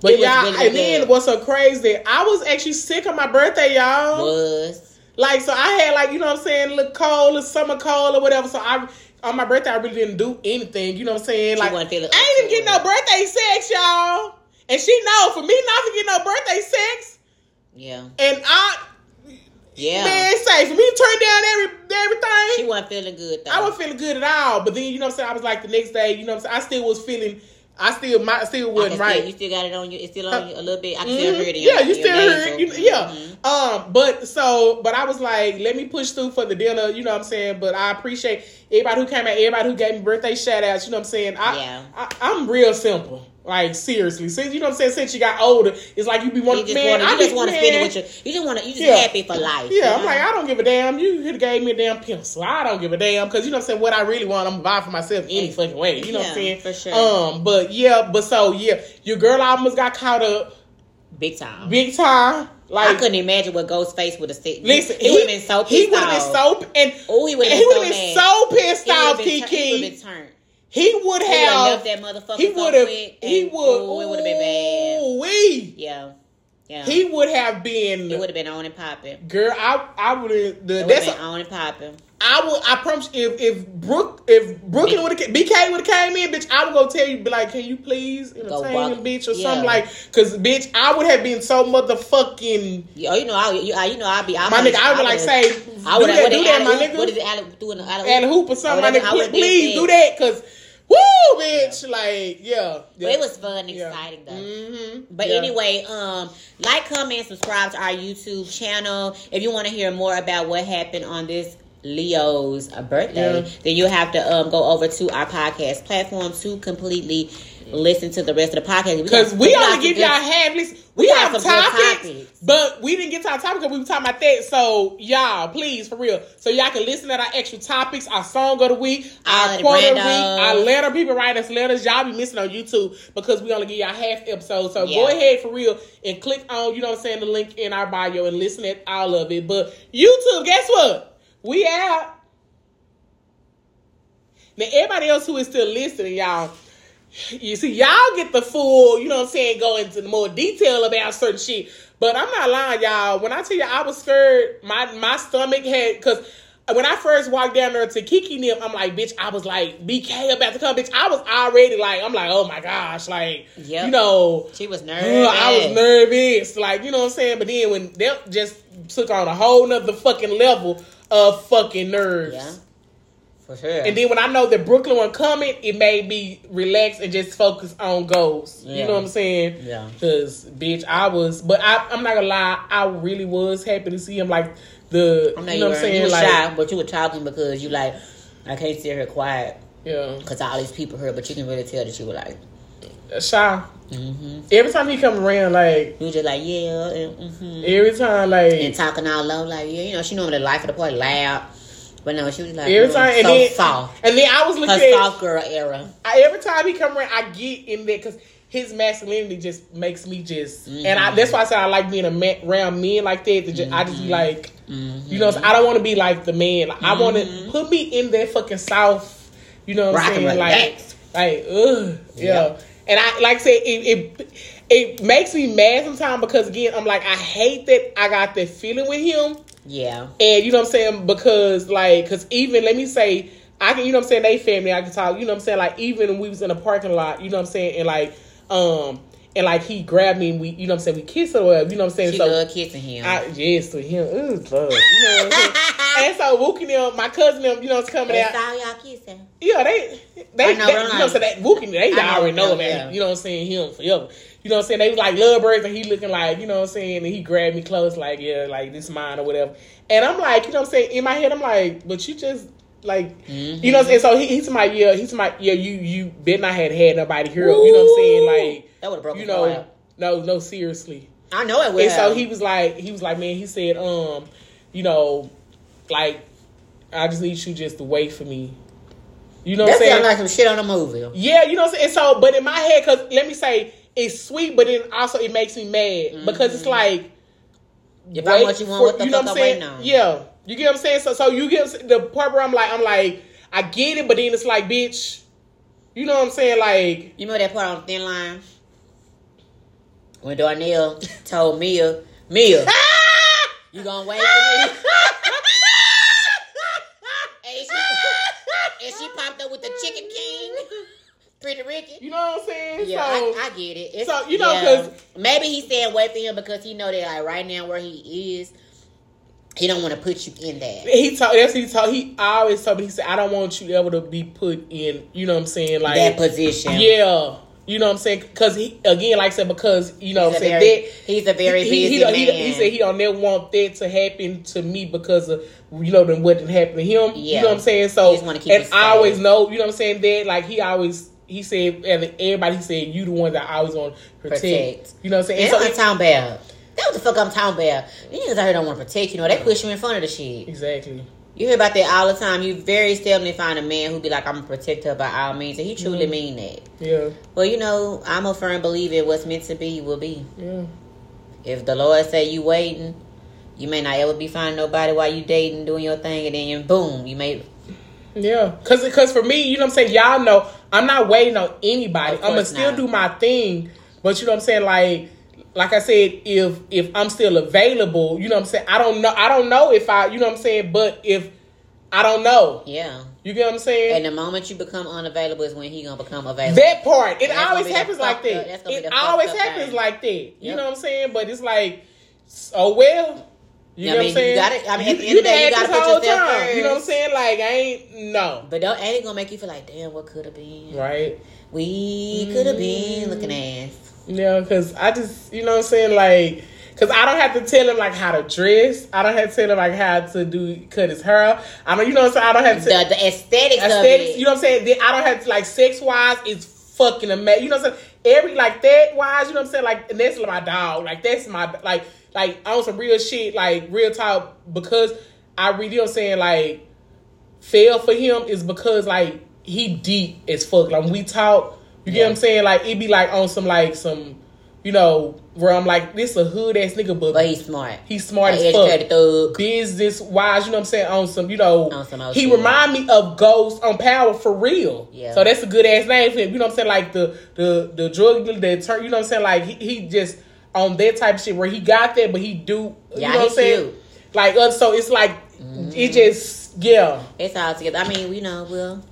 But y'all, really and then what's so crazy, I was actually sick on my birthday, y'all. Was. Like, so I had, like, you know what I'm saying, a little cold, a summer cold or whatever. So I, on my birthday, I really didn't do anything, you know what I'm saying? Like, I ain't even getting no birthday sex, y'all. And she know, for me not to get no birthday sex. Yeah. And I... Yeah, man, say for me to turn down every everything. She wasn't feeling good, though. I wasn't feeling good at all. But then, you know what I'm saying, I was like, the next day, you know what I'm saying, I still was feeling... I still, my, still wasn't right. Still, you still got it on you. It's still on you a little bit. I can mm-hmm. still hear it. Yeah, you still hear it. Yeah. Mm-hmm. Um, but so, but I was like, let me push through for the dinner. You know what I'm saying? But I appreciate everybody who came out, everybody who gave me birthday shout outs. You know what I'm saying? I, yeah. I, I'm real simple. Like, seriously. Since, you know what I'm saying? Since you got older, it's like you be wanting to spend it with your, you just want to, you just yeah. happy for life. Yeah, you know? I'm like, I don't give a damn. You gave me a damn pencil. I don't give a damn. Because, you know what I'm saying? What I really want, I'm going to buy for myself any fucking way. You know yeah, what I'm saying? For sure. Um, but yeah, but so, yeah, your girl almost got caught up. Big time. Big time. Like, I couldn't imagine what Ghostface would have said. Listen, he, he would have been so pissed off. He would have been so, and oh, he would have been, so been so pissed off, Kiki. He would have been turned. He would have. He would have left that motherfucker. He would have. He would. Ooh, it would have been bad. Wee. Yeah. Yeah. He would have been. It would have been on and popping. Girl, I, I would have. It would have been on and popping. I would. I promise. If if Brooke, if Brooklyn would have, B K would have came in, bitch, I would go tell you, be like, can you please entertain him, bitch, or yeah. something like, because, bitch, I would have been so motherfucking. Yo, you know, I, you, I, you know, I'd be. I my nigga, I would be like, say, I would do that, do that, my nigga. What is it, alley, doing the alley hoop or something, my nigga? Please do that, because. Woo, bitch! Like, yeah, yeah. Well, it was fun and yeah. exciting, though. Mm-hmm. But yeah. anyway, um, like, comment, and subscribe to our YouTube channel. If you want to hear more about what happened on this Leo's birthday, yeah. then you have to um, go over to our podcast platform to completely listen to the rest of the podcast. Because we, we only give y'all half listen. We, we have topics, topics, but we didn't get to our topic because we were talking about that. So, y'all, please, for real. So, y'all can listen to our extra topics, our song of the week, our quote of the week, our letter. People write us letters. Y'all be missing on YouTube because we only give y'all half episodes. So, yeah. go ahead, for real, and click on, you know what I'm saying, the link in our bio and listen at all of it. But YouTube, guess what? We out. Now, everybody else who is still listening, y'all, you see, y'all get the full, you know what I'm saying, go into more detail about certain shit. But I'm not lying, y'all. When I tell you I was scared, my, my stomach had, because when I first walked down there to Kiki and them, I'm like, bitch, I was like, B K about to come, bitch. I was already like, I'm like, oh my gosh, like, yep. you know. She was nervous. I was nervous, like, you know what I'm saying? But then when they just took on a whole nother fucking level of fucking nerves. Yeah. For sure. And then when I know that Brooklyn wasn't coming, it made me relax and just focus on goals. Yeah. You know what I'm saying? Yeah. Because, bitch, I was... But I, I'm not going to lie. I really was happy to see him, like, the... I know you know what I'm saying? You were like, shy, but you were talking because you, like, I can't sit here quiet. Yeah. Because all these people heard, but you can really tell that you were, like... Shy. Mm-hmm. Every time he come around, like... You just like, yeah, and, mm-hmm. Every time, like... And talking all low, like, yeah, you know, she normally the life of the party, loud... But no, she was like, every time, and so then, soft. And then I was looking her at... soft girl era. I, every time he come around, I get in there because his masculinity just makes me just... Mm-hmm. And I, that's why I said I like being a man, around men like that. that just, mm-hmm. I just be like... Mm-hmm. You know, so I don't want to be like the man. Like, mm-hmm. I want to put me in that fucking south. You know what Rock I'm saying? Like, like, ugh. Yeah. Yep. And I, like I said, it... it It makes me mad sometimes because, again, I'm like, I hate that I got that feeling with him. Yeah. And, you know what I'm saying? Because, like, because even, let me say, I can, you know what I'm saying, they family, I can talk, you know what I'm saying? Like, even when we was in a parking lot, you know what I'm saying? And, like, um, and, like, he grabbed me and we, you know what I'm saying, we kissed or whatever, you know what I'm saying? She so love kissing him. I, yes, with him. Ooh, love. You know what I'm saying? And so Wookie them, my cousin them, you know, it's coming they out. Saw y'all kissing. Yeah, they, they, know, they you know, like, so that Wookie, they I already know, know man. Him. You know what I'm saying? Him forever. You know what I'm saying? They was like lovebirds, and he looking like, you know what I'm saying? And he grabbed me close, like, yeah, like this mine or whatever. And I'm like, you know what I'm saying? In my head, I'm like, but you just like, mm-hmm. you know what I'm saying? So he, he's my yeah, he's my yeah. You you bet not had had nobody here. Ooh, you know what I'm saying? Like that would have broken you know, out. No, no, seriously. I know it would. And so he was like, he was like, man, he said, um, you know. Like, I just need you just to wait for me. You know what I'm saying? That sounds like some shit on a movie. Yeah, you know what I'm saying? And so, but in my head, because let me say, it's sweet, but then also it makes me mad. Mm-hmm. Because it's like... If I want you want, what the fuck I'm waiting on. Yeah. You get what I'm saying? So, so you get the part where I'm like, I'm like, I get it, but then it's like, bitch, you know what I'm saying? Like... You know that part on Thin Line? When Darnell told Mia, Mia, you gonna wait for me? And she popped up with the Chicken King, Pretty Ricky. You know what I'm saying? Yeah, so, I, I get it. It's, so you know, because yeah, maybe he's saying wait for him because he know that like right now where he is, he don't want to put you in that. He told that's he told he always told me he said I don't want you ever to be put in. You know what I'm saying? Like that position. Yeah. You know what I'm saying? Because he, again, like I said, because, you know what I'm saying? Very, that, he's a very he, busy he, man. He, he said he don't never want that to happen to me because of, you know, then what happened to him. Yeah. You know what I'm saying? So, and I always know, you know what I'm saying, that, like, he always, he said, everybody said, you the one that I always want to protect. protect. You know what I'm saying? And so, I'm talking about. That's what the fuck I'm talking about. These niggas out here don't want to protect you. Know, they push you in front of the shit. Exactly. You hear about that all the time. You very seldomly find a man who be like, I'm going to protect her by all means. And he truly mm-hmm. mean that. Yeah. Well, you know, I'm a firm believer in what's meant to be will be. Yeah. If the Lord say you waiting, you may not ever be finding nobody while you dating, doing your thing, and then boom, you may... Yeah. Because cause for me, you know what I'm saying? Y'all know, I'm not waiting on anybody. I'm going to still do my thing. But you know what I'm saying? Like... Like I said, if if I'm still available, you know what I'm saying? I don't know. I don't know if I, you know what I'm saying? But if I don't know. Yeah. You get what I'm saying? And the moment you become unavailable is when he going to become available. That part. It always happens like that. It always happens like that. You yep. know what I'm saying? But it's like, oh, well. You know what I'm saying? You got it. I mean, at the end of the day, you got to put yourself first. You know what I'm saying? Like, I ain't, no. But don't, ain't going to make you feel like, damn, what could have been? Right. We could have been looking ass. Yeah, because I just, you know what I'm saying, like, because I don't have to tell him, like, how to dress. I don't have to tell him, like, how to do, cut his hair. I mean, you know what I'm saying? I don't have to. The, the aesthetics, aesthetics of it. You know what I'm saying? I don't have to, like, sex-wise, it's fucking amazing. You know what I'm saying? Every, like, that-wise, you know what I'm saying? Like, and that's my dog. Like, that's my, like, like, on some real shit, like, real talk, because I really, you know what I'm saying, like, fail for him is because, like, he deep as fuck. Like, when we talk. You get yeah. what I'm saying? Like, it be like on some, like, some, you know, where I'm like, this a hood-ass nigga, but... But he's smart. He's smart like, as fuck. Thug. Business-wise, you know what I'm saying? On some, you know... On some old he shit. Remind me of Ghost on Power for real. Yeah. So that's a good-ass name for him. You know what I'm saying? Like, the the, the drug dealer that turned... You know what I'm saying? Like, he, he just... On that type of shit where he got that, but he do... Yeah, you know what I'm saying? Cute. Like, uh, so it's like... Mm. It just... Yeah. It's all together. I mean, we know, well...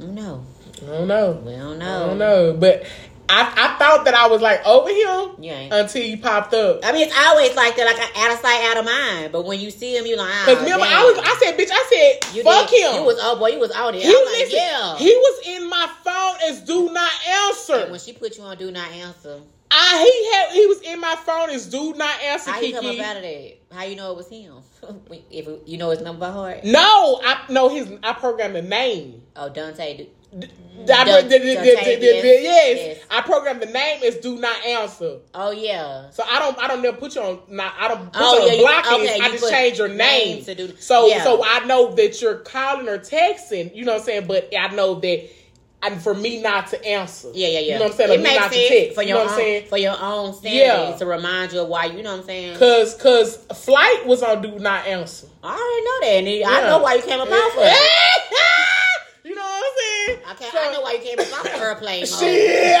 You know... I don't know. We don't know. I don't know. But I, I thought that I was like over him yeah. until you popped up. I mean, it's always like that, like out of sight, out of mind. But when you see him, you're like, oh, because remember, damn. I was, I said, bitch, I said, you fuck did. Him. You was, oh boy, you was out there. He, was like, yeah. he was in my phone as do not answer. And when she put you on do not answer. I he had he was in my phone as do not answer. How you Kiki. Come up out of that? How you know it was him? If you know his number by heart? No, I know his. I programmed the name. Oh, Dante. Do- D- I pro- d- d- d- d- d- d- yes. yes, I programmed the name as do not answer. Oh yeah. So I don't, I don't never put you on. Not, I don't put oh, you on yeah, blocking. Okay, I just change your name. To do, so, yeah. so I know that you're calling or texting. You know what I'm saying? But I know that, and for me not to answer. Yeah, yeah, yeah. You know what I'm saying? Like, it makes sense text, for your you know own, what I'm saying? For your own sanity yeah. to remind you of why. You know what I'm saying? Because, because flight was on do not answer. I already know that, and yeah. I know why you came up out for it. You know what I'm saying? Okay, so, I know why you came about her playing mode. Shit. I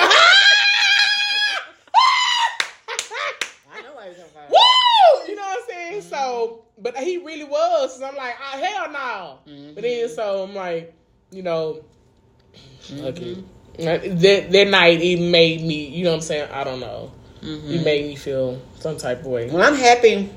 know why you came about. Woo! You know what I'm saying? Mm-hmm. So, but he really was. So I'm like, oh, hell no. Mm-hmm. But then, so I'm like, you know, mm-hmm. okay. That, that night, it made me, you know what I'm saying? I don't know. Mm-hmm. It made me feel some type of way. Well, I'm happy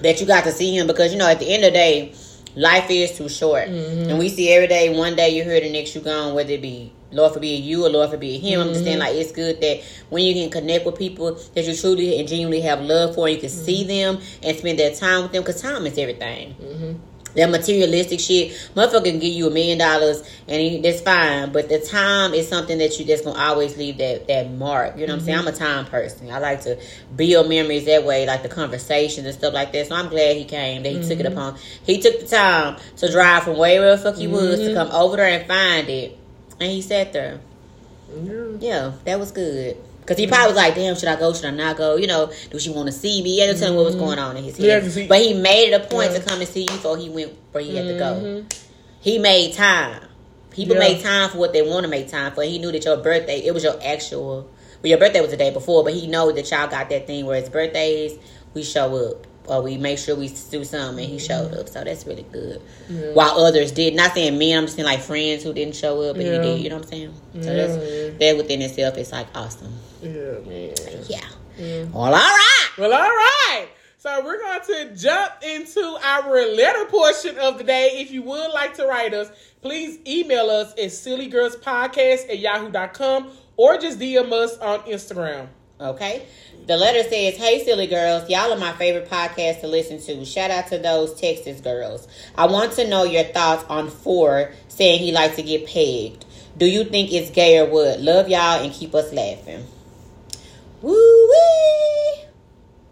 that you got to see him because, you know, at the end of the day, life is too short. Mm-hmm. And we see every day, one day you're here, the next you gone, whether it be, Lord forbid, you or Lord forbid, him. Mm-hmm. I'm just saying, like, it's good that when you can connect with people that you truly and genuinely have love for, you can mm-hmm. see them and spend that time with them, because time is everything. Mm-hmm. That materialistic shit, motherfucker can give you a million dollars, and that's fine. But the time is something that you just gonna always leave that, that mark. You know what mm-hmm. I'm saying? I'm a time person. I like to build memories that way, like the conversations and stuff like that. So I'm glad he came, that he mm-hmm. took it upon. He took the time to drive from wherever the fuck he mm-hmm. was to come over there and find it. And he sat there. Mm-hmm. Yeah, that was good. Because he probably was like, damn, should I go? Should I not go? You know, do she want to see me? He had to tell him what was going on in his head. He but he made it a point yeah. to come and see you, so he went where he had mm-hmm. to go. He made time. People yeah. make time for what they want to make time for. He knew that your birthday, it was your actual, well, your birthday was the day before, but he knows that y'all got that thing where it's birthdays, we show up. Or we make sure we do something, and he showed up. So that's really good. Yeah. While others did. Not saying men, I'm just saying like friends who didn't show up, but yeah. he did. You know what I'm saying? So yeah, that's, that within itself is like awesome. Yeah, man. Yeah. yeah. Well, all right. Well, all right. So we're going to jump into our letter portion of the day. If you would like to write us, please email us at silly girls podcast at yahoo dot com or just D M us on Instagram. Okay. The letter says, "Hey, silly girls, y'all are my favorite podcast to listen to. Shout out to those Texas girls. I want to know your thoughts on four saying he likes to get pegged. Do you think it's gay or what? Love y'all and keep us laughing." Woo-wee.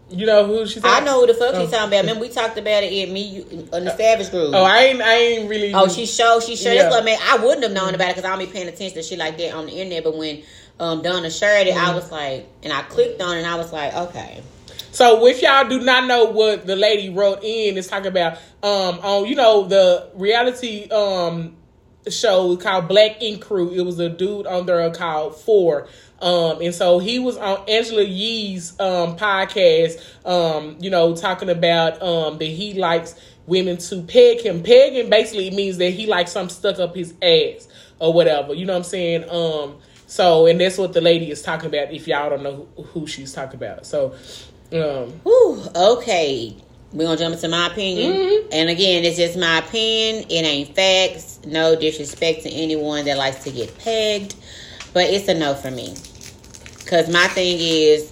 You know who she's talking about? I know who the fuck oh. she's talking about. Remember, we talked about it in me you, on the Savage Group. Oh, I ain't, I ain't really. Oh, she showed, she showed. Yeah. That's what I mean. I wouldn't have known about it because I don't be paying attention to shit like that on the internet. But when um, Donna shared it, mm-hmm. I was like, and I clicked on it, and I was like, okay. So if y'all do not know what the lady wrote in, it's talking about um on you know the reality um show called Black Ink Crew. It was a dude on there called Four. Um, and so he was on Angela Yee's um, podcast, um, you know, talking about um, that he likes women to peg him. Pegging basically means that he likes something stuck up his ass or whatever. You know what I'm saying? Um, so, and that's what the lady is talking about if y'all don't know who, who she's talking about. So, um. Ooh, okay. We're going to jump into my opinion. Mm-hmm. And again, it's just my opinion. It ain't facts. No disrespect to anyone that likes to get pegged. But it's a no for me. Because my thing is,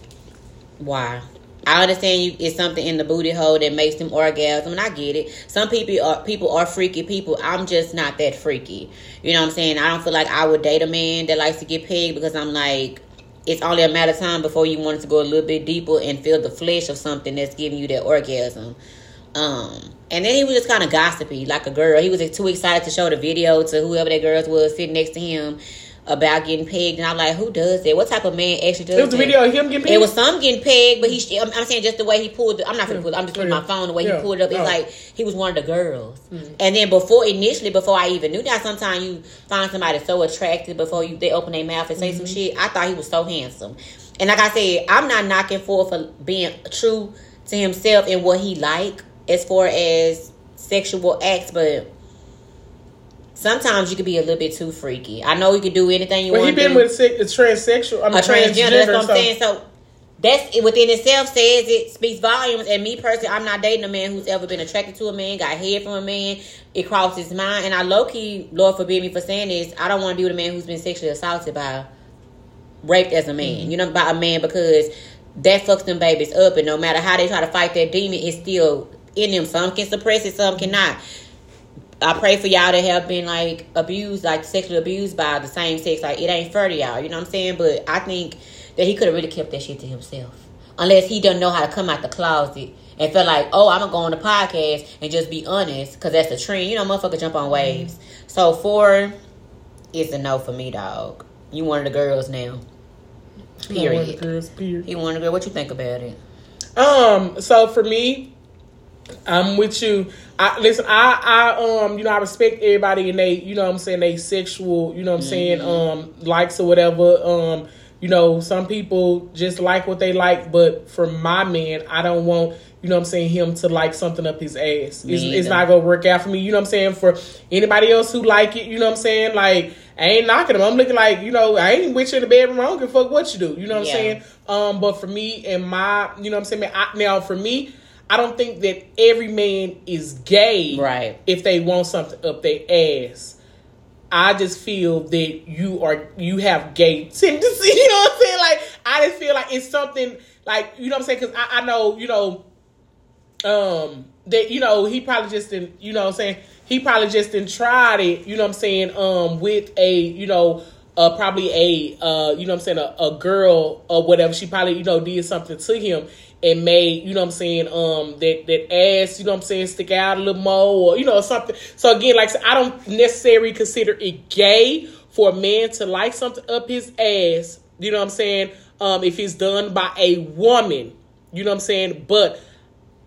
why? I understand you. It's something in the booty hole that makes them orgasm, and I get it. Some people are people are freaky people. I'm just not that freaky. You know what I'm saying? I don't feel like I would date a man that likes to get pegged because I'm like, it's only a matter of time before you want to go a little bit deeper and feel the flesh of something that's giving you that orgasm. Um, and then he was just kind of gossipy, like a girl. He was too excited to show the video to whoever that girl was sitting next to him about getting pegged, and I'm like, who does that? What type of man actually does that? It was a video of him getting pegged? It was some getting pegged, but he, I'm, I'm saying just the way he pulled it. I'm not going to pull it. I'm just putting my phone the way yeah. he pulled it up. It's oh. like he was one of the girls. Mm-hmm. And then before, initially, before I even knew that, sometimes you find somebody so attractive before you they open their mouth and say mm-hmm. some shit. I thought he was so handsome. And like I said, I'm not knocking for for being true to himself and what he like as far as sexual acts, but sometimes you can be a little bit too freaky. I know you can do anything you well, want to do. Well, he been with a transsexual. I mean, a transgender, transgender, that's what I'm so. saying. So, that's it within itself says it speaks volumes. And me personally, I'm not dating a man who's ever been attracted to a man, got head from a man. It crossed his mind. And I low-key, Lord forbid me for saying this, I don't want to be with a man who's been sexually assaulted by, raped as a man. Mm-hmm. You know, by a man, because that fucks them babies up. And no matter how they try to fight that demon, it's still in them. Some can suppress it, some cannot. I pray for y'all that have been, like, abused, like, sexually abused by the same sex. Like, it ain't fair to y'all, you know what I'm saying? But I think that he could have really kept that shit to himself. Unless he doesn't know how to come out the closet and feel like, oh, I'm going to go on the podcast and just be honest. Because that's the trend. You know, motherfucker jump on waves. Mm-hmm. So, four is a no for me, dog. You one of the girls now. Period. You one of the girls, period. You one of the girls. What you think about it? Um, so, for me, I'm with you. I, listen, I, I, um, you know, I respect everybody and they, you know what I'm saying, they sexual, you know what I'm mm-hmm. saying, um, likes or whatever. Um, you know, some people just like what they like, but for my man, I don't want, you know what I'm saying, him to like something up his ass. It's, it's not going to work out for me, you know what I'm saying, for anybody else who like it, you know what I'm saying, like, I ain't knocking him. I'm looking like, you know, I ain't with you in the bedroom. I don't give a fuck what you do, you know what yeah. I'm saying. Um, but for me and my, you know what I'm saying, I, now for me, I don't think that every man is gay right. if they want something up their ass. I just feel that you are you have gay tendencies. You know what I'm saying? Like, I just feel like it's something, like, you know what I'm saying? Because I, I know, you know, um, that, you know, he probably just didn't, you know what I'm saying? He probably just didn't try it, you know what I'm saying, um, with a, you know, Uh, probably a, uh, you know what I'm saying, a, a girl or whatever. She probably, you know, did something to him and made, you know what I'm saying, um, that, that ass, you know what I'm saying, stick out a little more or, you know, something. So, again, like I said, I don't necessarily consider it gay for a man to like something up his ass, you know what I'm saying, um, if it's done by a woman, you know what I'm saying. But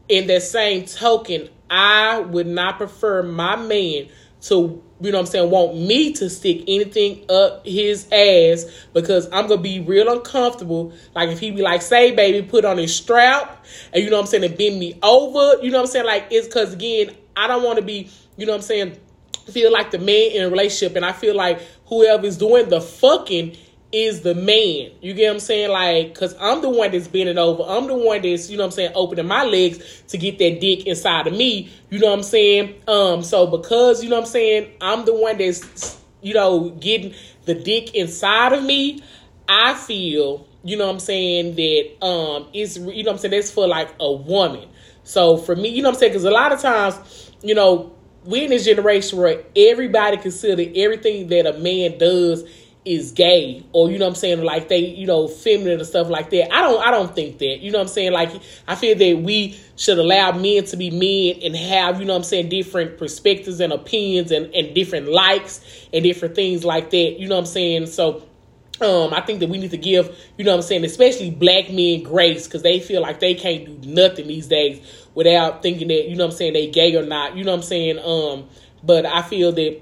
in that same token, I would not prefer my man to, you know what I'm saying, want me to stick anything up his ass, because I'm going to be real uncomfortable. Like, if he be like, say, baby, put on his strap, and you know what I'm saying, and bend me over, you know what I'm saying, like, it's because, again, I don't want to be, you know what I'm saying, feel like the man in a relationship, and I feel like whoever's doing the fucking is the man. You get what I'm saying? Like, because I'm the one that's bending over. I'm the one that's, you know what I'm saying, opening my legs to get that dick inside of me. You know what I'm saying? Um, so because, you know what I'm saying, I'm the one that's, you know, getting the dick inside of me, I feel, you know what I'm saying, that um, it's, you know what I'm saying, that's for, like, a woman. So for me, you know what I'm saying, because a lot of times, you know, we in this generation where everybody consider everything that a man does is gay, or, you know what I'm saying, like they, you know, feminine and stuff like that. I don't, I don't think that, you know what I'm saying? Like, I feel that we should allow men to be men and have, you know what I'm saying, different perspectives and opinions and, and different likes and different things like that. You know what I'm saying? So, um, I think that we need to give, you know what I'm saying, especially black men grace, because they feel like they can't do nothing these days without thinking that, you know what I'm saying, they gay or not, you know what I'm saying? Um, but I feel that,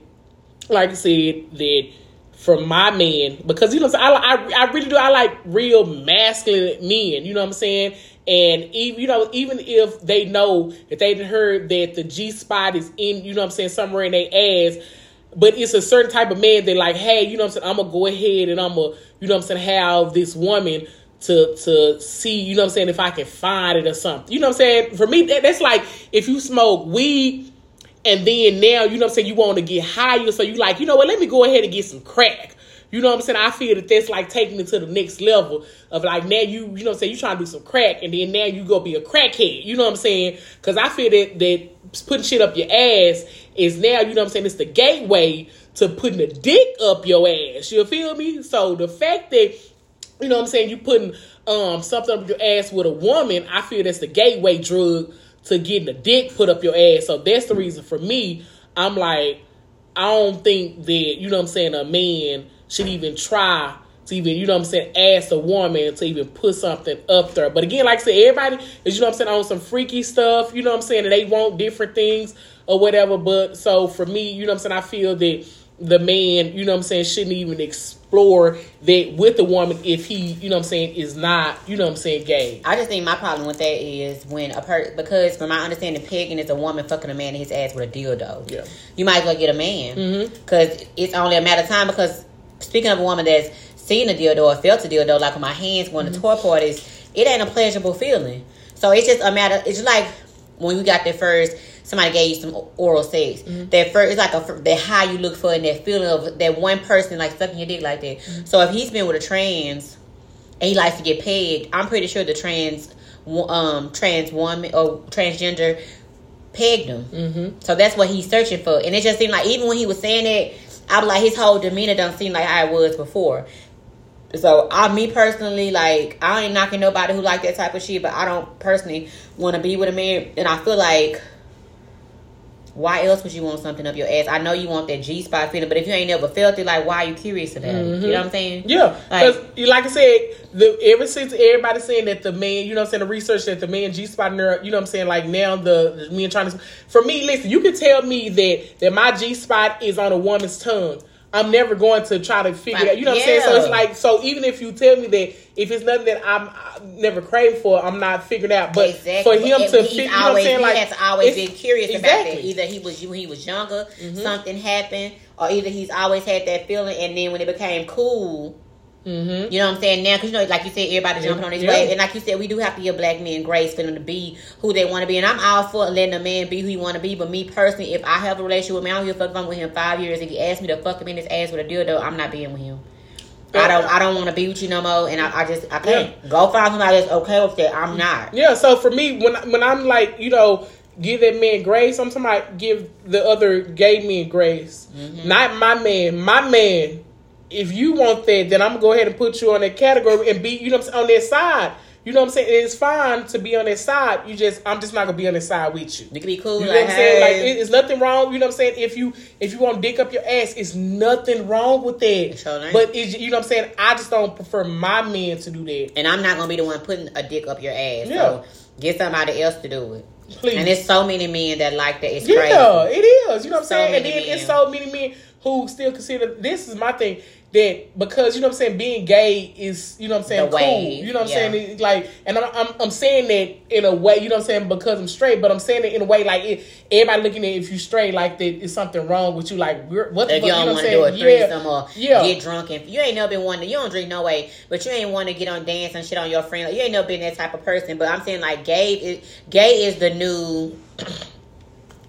like I said, that, from my man, because, you know, I, I I really do. I like real masculine men, you know what I'm saying? And even, you know, even if they know that they heard that the G spot is in, you know what I'm saying, somewhere in their ass, but it's a certain type of man that like, hey, you know what I'm saying, I'm gonna go ahead and I'm gonna, you know what I'm saying, have this woman to to see, you know what I'm saying, if I can find it or something. You know what I'm saying? For me, that, that's like if you smoke weed, and then now, you know what I'm saying, you want to get higher, so you like, you know what, let me go ahead and get some crack. You know what I'm saying? I feel that that's like taking it to the next level of like, now you, you know what I'm saying, you trying to do some crack, and then now you go be a crackhead. You know what I'm saying? Because I feel that, that putting shit up your ass is now, you know what I'm saying, it's the gateway to putting a dick up your ass. You feel me? So the fact that, you know what I'm saying, you putting um, something up your ass with a woman, I feel that's the gateway drug to getting a dick put up your ass. So that's the reason for me, I'm like, I don't think that, you know what I'm saying, a man should even try to even, you know what I'm saying, ask a woman to even put something up there. But again, like I said, everybody is, you know what I'm saying, on some freaky stuff, you know what I'm saying, and they want different things or whatever. But so for me, you know what I'm saying, I feel that the man, you know what I'm saying, shouldn't even explore that with the woman if he, you know what I'm saying, is not, you know what I'm saying, gay. I just think my problem with that is when a person, because from my understanding, pegging is a woman fucking a man in his ass with a dildo. Yeah. You might as well get a man. Because mm-hmm. it's only a matter of time, because speaking of a woman that's seen a dildo or felt a dildo, like when my hands going mm-hmm. to tour parties, it ain't a pleasurable feeling. So it's just a matter, it's just like when we got there first, somebody gave you some oral sex. Mm-hmm. That first, it's like a that high you look for and that feeling of that one person like sucking your dick like that. Mm-hmm. So if he's been with a trans and he likes to get pegged, I'm pretty sure the trans um trans woman or transgender pegged him. Mm-hmm. So that's what he's searching for. And it just seemed like even when he was saying that, I was like, his whole demeanor don't seem like how it was before. So I, me personally, like I ain't knocking nobody who like that type of shit, but I don't personally want to be with a man, and I feel like, why else would you want something up your ass? I know you want that G-spot feeling, but if you ain't never felt it, like, why are you curious about it? Mm-hmm. You know what I'm saying? Yeah. Because, like, like I said, the, ever since everybody saying that the man, you know what I'm saying, the research that the man G-spot neuro, you know what I'm saying, like, now the, the men trying to, for me, listen, you can tell me that, that my G-spot is on a woman's tongue. I'm never going to try to figure like, it out. You know what yeah. I'm saying? So it's like, so even if you tell me that, if it's nothing that I'm I never craving for, I'm not figuring out. But exactly. for him but to figure, you know always, what I'm saying? He like, has always been curious exactly. about that. Either he was when he was younger, mm-hmm. something happened, or either he's always had that feeling, and then when it became cool, mm-hmm. you know what I'm saying? Now, because you know, like you said, everybody jumping yeah. on his yeah. wave. And like you said, we do have to give black men grace for them to be who they want to be. And I'm all for letting a man be who he want to be. But me personally, if I have a relationship with me, I don't give a fuck if I'm with him five years. If he asks me to fuck him in his ass with a dildo, I'm not being with him. I don't I don't want to be with you no more, and I, I just I can't yeah. go find somebody that's okay with that. I'm not. Yeah. So for me, when when I'm like, you know, give that man grace, I'm talking about give the other gay men grace, mm-hmm. not my man. My man, if you want that, then I'm gonna go ahead and put you on that category and be, you know, on that side. You know what I'm saying? It's fine to be on that side. You just, I'm just not gonna be on that side with you. You can be cool. You know like, what I'm saying? Hey. Like, it, it's nothing wrong. You know what I'm saying? If you if you want to dick up your ass, it's nothing wrong with that. Sure, but it's, you know what I'm saying? I just don't prefer my men to do that. And I'm not gonna be the one putting a dick up your ass. Yeah. So get somebody else to do it. Please. And there's so many men that like that. It's yeah, crazy. Yeah, it is. You know what I'm so saying? And then men. It's so many men who still consider, this is my thing, that because, you know what I'm saying, being gay is, you know what I'm saying, the cool. Way. You know what I'm yeah. saying? Like, and I'm, I'm I'm saying that in a way, you know what I'm saying, because I'm straight, but I'm saying it in a way like, it, everybody looking at if you straight, like, that is something wrong with you. Like, what the if fuck, you don't want to do a threesome yeah. or yeah. get drunk. And you ain't never been one to, you don't drink no way, but you ain't want to get on dance and shit on your friend. Like, you ain't never been that type of person. But I'm saying, like, gay is, gay is the new...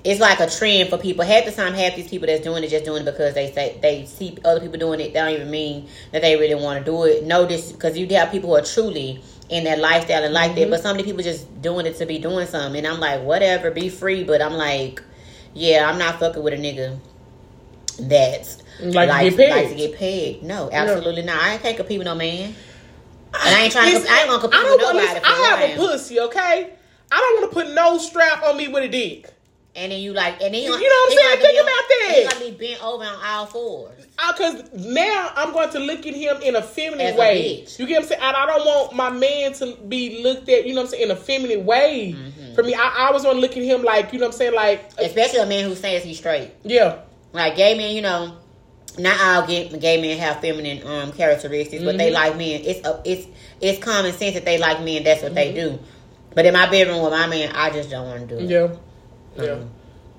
It's like a trend for people. Half the time, half these people that's doing it just doing it because they say they see other people doing it. They don't even mean that they really want to do it. No, this because you have people who are truly in that lifestyle and like mm-hmm. that, but so many people just doing it to be doing something. And I'm like, whatever, be free. But I'm like, yeah, I'm not fucking with a nigga that like likes, get likes to get pegged. No, absolutely no. not. I ain't can't compete with no man. And I ain't trying. Listen, to, I ain't gonna compete I don't with nobody. Listen, I have a pussy, okay? I don't want to put no strap on me with a dick. And then you like, and then you, you know what I'm saying? Think on, about that. You gotta be bent over on all fours. Because now I'm going to look at him in a feminine As way. A bitch. You get what I'm saying? I, I don't want my man to be looked at, you know what I'm saying, in a feminine way. Mm-hmm. For me, I, I always want to look at him like, you know what I'm saying, like. Especially a man who says he's straight. Yeah. Like gay men, you know, not all gay, gay men have feminine um, characteristics, mm-hmm. but they like men. It's a, it's it's common sense that they like men. That's what mm-hmm. they do. But in my bedroom with my man, I just don't want to do it. Yeah. Yeah, mm-hmm.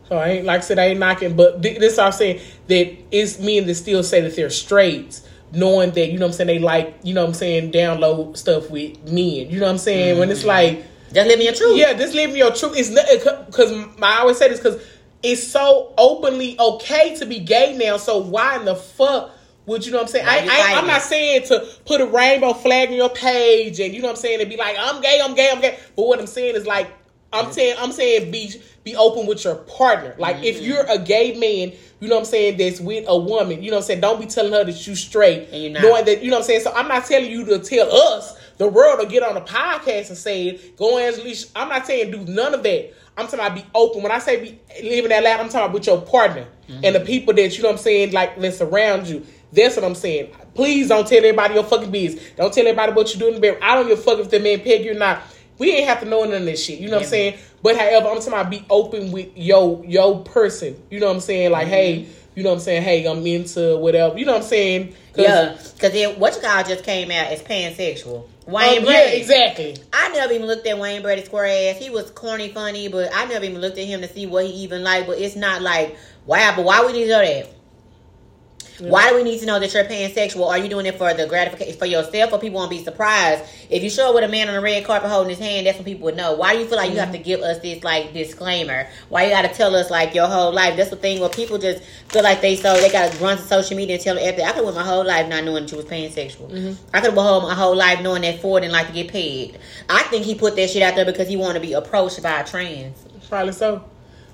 So I ain't like I said I ain't knocking, but th- this is what I'm saying, that it's men that still say that they're straight, knowing that you know what I'm saying they like you know what I'm saying download stuff with men. You know what I'm saying mm-hmm. when it's like just live in your truth. Yeah, just live in your truth. It's because it, I always say this because it's so openly okay to be gay now. So why in the fuck? Would you know what I'm saying? I, I, I'm not saying to put a rainbow flag on your page and you know what I'm saying and be like I'm gay, I'm gay, I'm gay. But what I'm saying is like. I'm saying, I'm saying, be be open with your partner. Like, mm-hmm. if you're a gay man, you know what I'm saying, that's with a woman, you know what I'm saying, don't be telling her that you straight. And you're not. Knowing that, you know what I'm saying, so I'm not telling you to tell us, the world, to get on a podcast and say it, go and unleash. I'm not saying do none of that. I'm talking about be open. When I say be living that life, I'm talking about with your partner mm-hmm. and the people that, you know what I'm saying, like, that surround you. That's what I'm saying. Please don't tell everybody your fucking business. Don't tell everybody what you do in the bedroom. I don't give a fuck if the man peg you or not. We ain't have to know none of this shit. You know what mm-hmm. I'm saying? But however, I'm talking about be open with your, your person. You know what I'm saying? Like, mm-hmm. hey, you know what I'm saying? Hey, I'm into whatever. You know what I'm saying? Cause, yeah. Because then what you guys just came out as pansexual. Wayne um, Brady. Yeah, exactly. I never even looked at Wayne Brady's square ass. He was corny funny, but I never even looked at him to see what he even liked. But it's not like, wow, but why we need to know that? Yeah. Why do we need to know that you're pansexual? Are you doing it for the gratification for yourself, or people won't be surprised if you show up with a man on a red carpet holding his hand? That's when people would know. Why do you feel like mm-hmm. you have to give us this like disclaimer? Why you got to tell us like your whole life? That's the thing where people just feel like they so they got to run to social media and tell everything. I could have went my whole life not knowing that you was pansexual. Mm-hmm. I could have went my whole life knowing that Ford didn't like to get paid. I think he put that shit out there because he wanted to be approached by a trans. Probably so.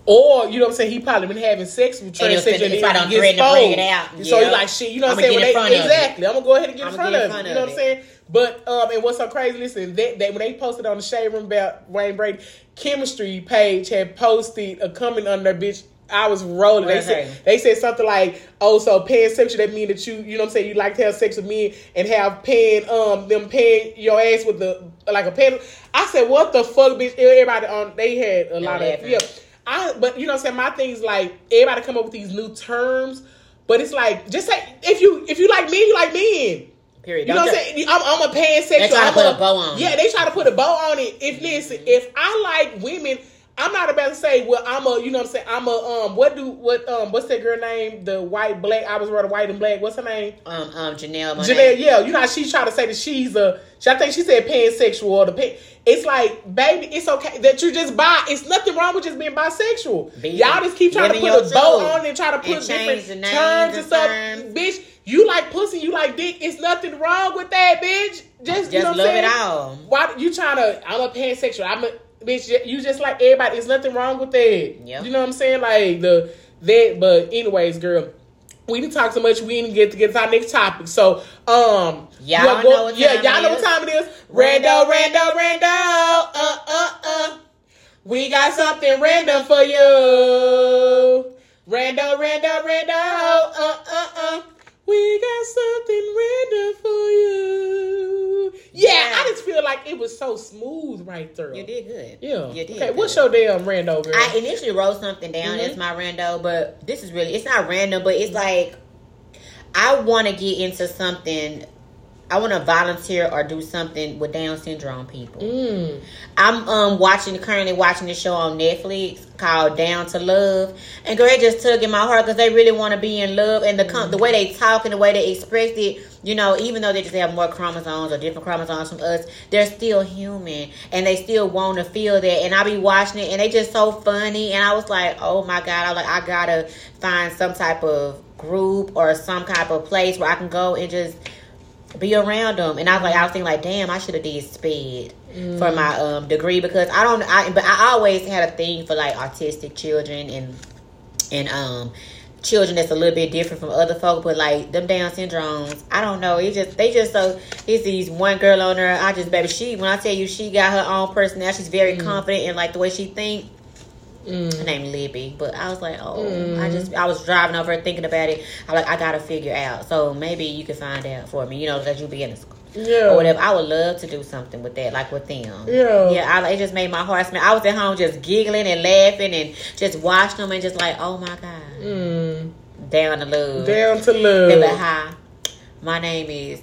Or, you know what I'm saying, he probably been having sex with transsexual and he gets bring it out. Yeah. So he's like, shit, you know what I'm saying? When they, exactly. I'm going to go ahead and get in front, get in front of it. You know what I'm saying? But, um, and what's so crazy, listen, that, that when they posted on the Shade Room about Wayne Brady, Chemistry page had posted a comment on their bitch. I was rolling. They said, they said something like, oh, so pansexual, that mean that you, you know what I'm saying, you like to have sex with men and have pan, um, them pan your ass with the, like a pan. I said, what the fuck, bitch? Everybody on, they had a lot of, yeah. I, but you know what I'm saying, my thing's like everybody come up with these new terms, but it's like just say if you if you like men, you like men. Period. You know what I'm saying? I'm, I'm a pansexual. They try to put a, a bow on. Yeah, they try to put a bow on it. If listen, if I like women, I'm not about to say, well, I'm a you know what I'm saying, I'm a um what do what um what's that girl name? The white black I was writing white and black. What's her name? Um um Janelle Monáe. Janelle, yeah, you know how she tried to say that she's a I think she said pansexual or the pan. It's like, baby, it's okay that you just bi. It's nothing wrong with just being bisexual. Be Y'all just keep trying to put a bow on and try to put and different the terms and stuff. Terms. Bitch, you like pussy, you like dick. It's nothing wrong with that, bitch. Just, just you know what love I'm saying? It all. Why you trying to? I'm a pansexual. I'm a bitch. You just like everybody. It's nothing wrong with that. Yep. You know what I'm saying? Like the that. But anyways, girl. We didn't talk so much. We didn't get to get to our next topic. So, um, y'all go, know what time yeah, y'all know what time it is. Rando, rando, rando. Uh, uh, uh. We got something random for you. Rando, rando, rando. Uh, uh, uh. We got something random for you. Yeah, yeah. I just feel like it was so smooth right through. You did good. Yeah. You did okay, good. What's your damn rando, girl? I initially wrote something down mm-hmm. as my rando, but this is really, it's not random, but it's like, I want to get into something. I want to volunteer or do something with Down syndrome people. Mm. I'm um watching currently watching this show on Netflix called Down to Love, and girl, it just tugged in my heart because they really want to be in love, and the mm. the way they talk and the way they express it, you know, even though they just have more chromosomes or different chromosomes from us, they're still human and they still want to feel that. And I be watching it, and they just so funny, and I was like, oh my god, I like I gotta find some type of group or some type of place where I can go and just be around them. And I was like, I was thinking like, damn, I should have did SPED mm. for my um degree, because I don't I but I always had a thing for like autistic children and and um children that's a little bit different from other folk, but like them Down syndromes, I don't know, it just they just so it's these one girl on there, I just baby she when I tell you she got her own personality, she's very mm. confident in like the way she thinks. Mm. Her name Libby, but I was like, oh, mm. I just I was driving over thinking about it. I like I gotta figure out. So maybe you can find out for me, you know, that you be in the school yeah. or whatever. I would love to do something with that, like with them. Yeah, yeah. I, it just made my heart smell. I was at home just giggling and laughing and just watching them and just like, oh my god, mm. down to love, down to love. They were like, hi, my name is.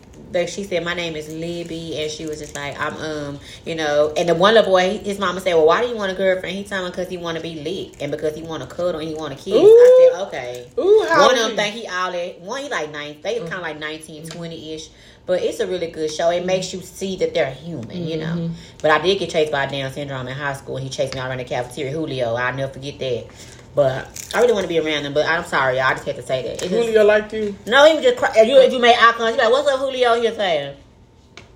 She said, my name is Libby, and she was just like, I'm, um, you know, and the one little boy, his mama said, well, why do you want a girlfriend? He told me because he want to be licked, and because he want to cuddle, and he want to kiss. Ooh. I said, okay. Ooh, how one of them think he all that, one, he like nine, they kind of like nineteen, twenty-ish, but it's a really good show. It makes you see that they're human, mm-hmm. you know, but I did get chased by Down syndrome in high school. He chased me out around the cafeteria, Julio, I'll never forget that. But I really want to be around him. But I'm sorry, y'all. I just had to say that. Just, Julio liked you? No, he was just cry. You, you made eye contact. You like, what's up, Julio? He was saying.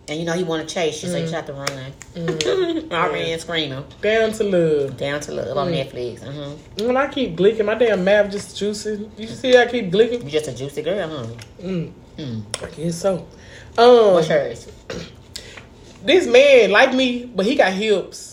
And you know, he want to chase you, mm. so you tried to run. Mm. I yeah. ran screaming. Down to love. Down to love mm. on Netflix. Uh-huh. When I keep blinking, my damn mouth just juicy. You see I keep blinking? You just a juicy girl, huh? Mm. Mm. I guess so. Um, What's yours? This man like me, but he got hips.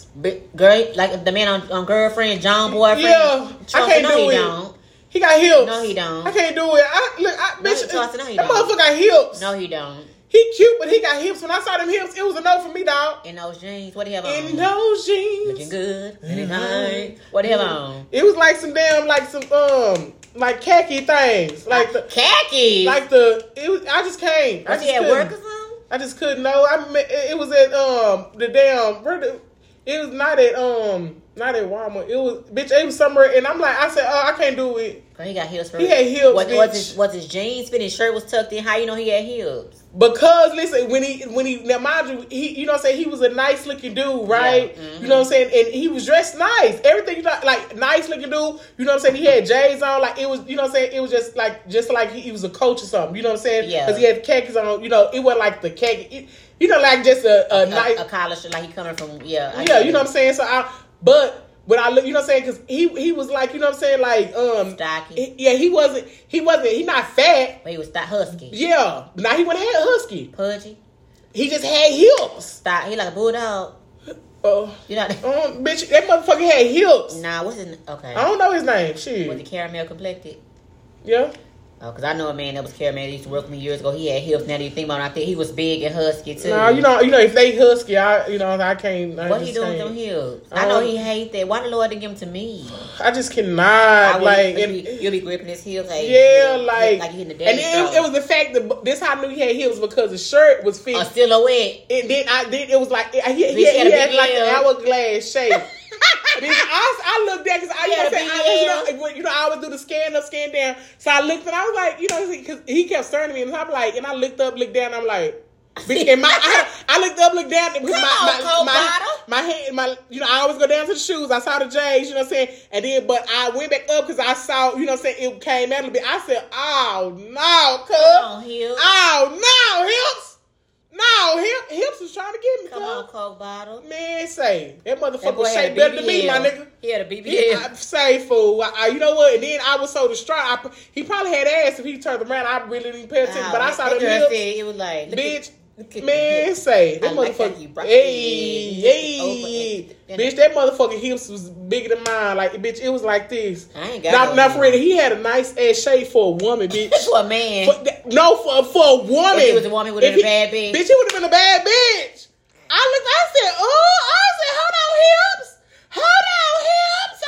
Girl, like the man on, on Girlfriend, John Boyfriend. Yeah, Charles, I can't no, do he it. Don't. He got hips. No, he don't. I can't do it. I look, I bitch. No, Charles, no, he that don't. Motherfucker got hips. No, he don't. He cute, but he got hips. When I saw them hips, it was a no for me, dog. In those jeans, what do you have on? In those jeans, looking good. Mm-hmm. Nice. What do you have on? It was like some damn, like some um, like khaki things, like the khaki, like the. It was, I just came. Was he at work or something? I just couldn't know. I mean, it was at um the damn. Where the, It was not at um not at Walmart. It was bitch. It was somewhere, and I'm like, I said, oh, I can't do it. Girl, he got heels for. He had heels. What, was his was his jeans fit? His shirt was tucked in. How you know he had heels? Because listen, when he when he now mind you, he you know what I'm saying, he was a nice looking dude, right? Yeah. Mm-hmm. You know what I'm saying, and he was dressed nice. Everything you know, like nice looking dude. You know what I'm saying. He had J's on, like it was. You know what I'm saying. It was just like just like he, he was a coach or something. You know what I'm saying? Yeah. Because he had khakis on. You know, it wasn't like the khaki. It, You know, like just a a, a, nice, a college, like he coming from, yeah. I yeah, you know what I'm saying? So I, but when I look, you know what I'm saying? Because he, he was like, you know what I'm saying? Like, um. Stocky. He, yeah, he wasn't, he wasn't, he not fat. But he was husky. Yeah. Now he went ahead husky. Pudgy. He just had hips. Stop. He like a bulldog. Oh. You know um, bitch, that motherfucker had hips. Nah, what's his, okay. I don't know his name. Shit. Was he caramel complected? Yeah. Oh, cause I know a man that was caramel that used to work with me years ago. He had hips. Now that you think about it, I think he was big and husky too. No, nah, you know, you know, if they husky, I, you know, I can't. I what he doing with them heels? I know he hate that. Why the Lord didn't give them to me? I just cannot. I like and, you, you'll be gripping his heels. Like, yeah, you know, like like you in the daddy. And then it was the fact that this how I knew he had heels because the shirt was fixed. A silhouette. And then I then it was like he, he, he had, he had like an hourglass shape. I, I looked at because I, I you know, you know I always do the scan up, scan down. So I looked and I was like, you know, because he kept staring at me, and I'm like, and I looked up, looked down, and I'm like, and my I, I looked up, looked down, because my my, my my head, my you know, I always go down to the shoes. I saw the J's, you know what I'm saying, and then but I went back up because I saw, you know what I'm saying, it came out a little bit. I said, oh no, cuz, oh, hips, oh no, hips. No, Hips, Hips was trying to get me. Come girl. On, Coke bottle. Man, say. That motherfucker say better than me, my nigga. He had a B B L. He, I, say, fool. I, I, you know what? And then I was so distraught. I, he probably had ass if he turned around. I really didn't pay attention. Oh, but I saw them Hips. It was like, look bitch, look at, man, say. That I motherfucker. Like hey, hey. Bitch, that motherfucking Hips was bigger than mine. Like, bitch, it was like this. I ain't got Not for real. He had a nice ass shape for a woman, bitch. For a man. For, no, for, for a woman. If he was a woman, would have been a bad bitch. Bitch, he would have been a bad bitch. I looked, I said, oh, I said, hold on, hips. Hold on, hips.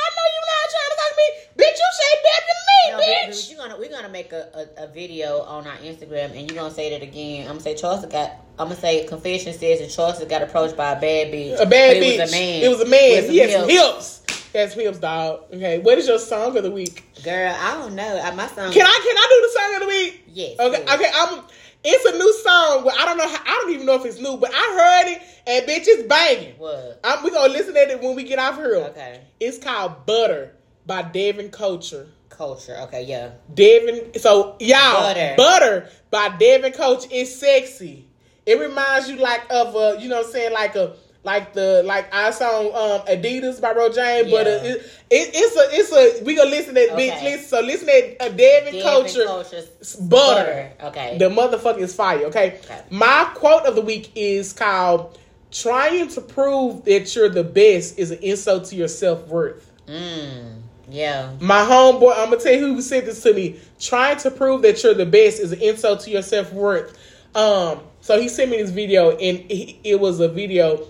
I know you lying trying to talk to me. Bitch, you say better than me, no, bitch. bitch. Gonna, we're going to make a, a, a video on our Instagram, and you're going to say that again. I'm going to say, Charsla got, I'm going to say, confession says that Charsla got approached by a bad bitch. A bad it bitch. It was a man. It was a man. He had some hips. That's hips, dog. Okay, what is your song of the week, girl? I don't know. I, my song. Can I can I do the song of the week? Yes. Okay. Yes. Okay. I'm. It's a new song. Well, I don't know. How, I don't even know if it's new, but I heard it and bitch, it's banging. What? I'm, we gonna listen at it when we get off here. Okay. It's called Butter by Devin Culture. Culture. Okay. Yeah. Devin. So y'all, Butter, Butter by Devin Culture is sexy. It reminds you like of a, you know what I'm saying, like a. Like the like our song um, Adidas by Ro Jane, yeah. But uh, it, it, it's a it's a we gonna listen to that okay. bitch listen so listen to uh, Devin Culture Butter. Butter. Okay, the motherfucking fire. Okay? okay, my quote of the week is called "Trying to prove that you're the best is an insult to your self worth." Mm. Yeah, my homeboy. I'm gonna tell you who said this to me. Trying to prove that you're the best is an insult to your self worth. Um, so he sent me this video, and he, it was a video.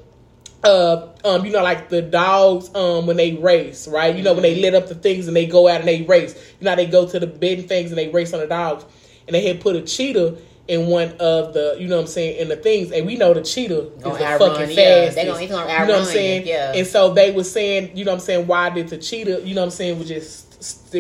Uh, um, you know, like the dogs, um, when they race, right? You know, when they lit up the things and they go out and they race. You know, how they go to the bed and things and they race on the dogs. And they had put a cheetah in one of the, you know what I'm saying, in the things. And we know the cheetah is the fucking fastest. They gonna, they gonna outrun, you know what I'm saying? Yeah. And so they were saying, you know what I'm saying, why did the cheetah, you know what I'm saying, was just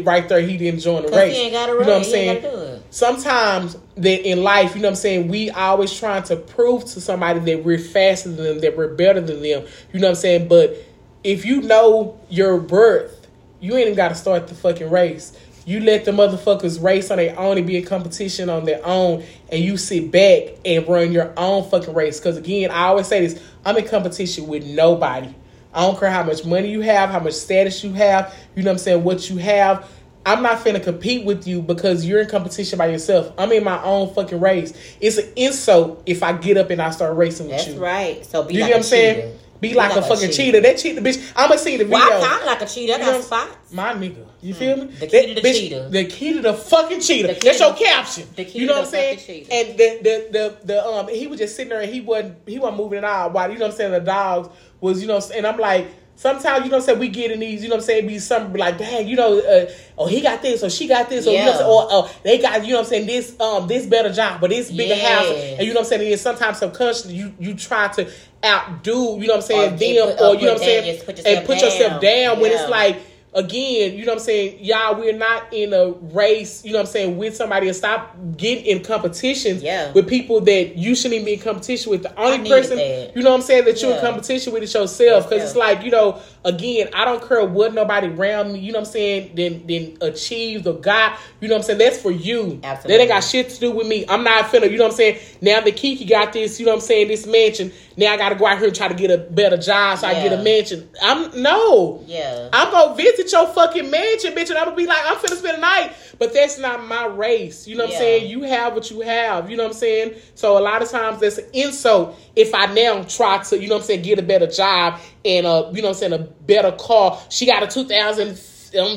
right there, he didn't join the race. He ain't gotta run. You know what I'm saying? Sometimes that in life, you know what I'm saying, we always trying to prove to somebody that we're faster than them, that we're better than them. You know what I'm saying? But if you know your worth, you ain't even gotta start the fucking race. You let the motherfuckers race on their own and be in competition on their own, and you sit back and run your own fucking race. Because, again, I always say this, I'm in competition with nobody. I don't care how much money you have, how much status you have, you know what I'm saying, what you have. I'm not finna compete with you because you're in competition by yourself. I'm in my own fucking race. It's an insult if I get up and I start racing with That's you. That's right. So be you like a cheater. Be, be like, like a, a fucking cheater. cheater. That cheater, bitch. I'm going to see the video. Why well, kind of like a cheater? I got you know, spots. My nigga. You mm. feel me? The key that, to the bitch, cheater. The key to the fucking cheater. The That's your the, caption. The key you know to what I'm saying? Cheater. And the, the, the, the, um, he was just sitting there and he wasn't, he wasn't moving at all. While, you know what I'm saying, the dogs was, you know, and I'm like, sometimes, you know what I'm saying, we get in these, you know what I'm saying, be something like, dang, you know, uh, oh, he got this, or she got this, or, yeah. you know what I'm saying, or, or they got, you know what I'm saying, this um, this better job, but this bigger yeah. house, and you know what I'm saying, and sometimes subconsciously, you, you try to outdo, you know what I'm saying, or them, put, or, you know what I'm saying, put and put down. yourself down, when yeah. it's like, again, you know what I'm saying, y'all, we're not in a race, you know what I'm saying, with somebody, and stop getting in competitions yeah. with people that you shouldn't be in competition with. The only person, that. you know what I'm saying, that yeah. you're in competition with is yourself, because yeah. it's like, you know, again, I don't care what nobody around me, you know what I'm saying, then, then achieved or got, you know what I'm saying, that's for you. Absolutely. That ain't got shit to do with me. I'm not finna, you know what I'm saying, now that Kiki got this, you know what I'm saying, this mansion, now I gotta go out here and try to get a better job so yeah. I get a mansion. I'm, no. Yeah. I'm gonna visit your fucking mansion, bitch, and I'm gonna be like, I'm finna spend the night. But that's not my race. You know what yeah. I'm saying? You have what you have. You know what I'm saying? So a lot of times that's an insult if I now try to, you know what I'm saying, get a better job and a, you know what I'm saying, a better car. She got a two thousand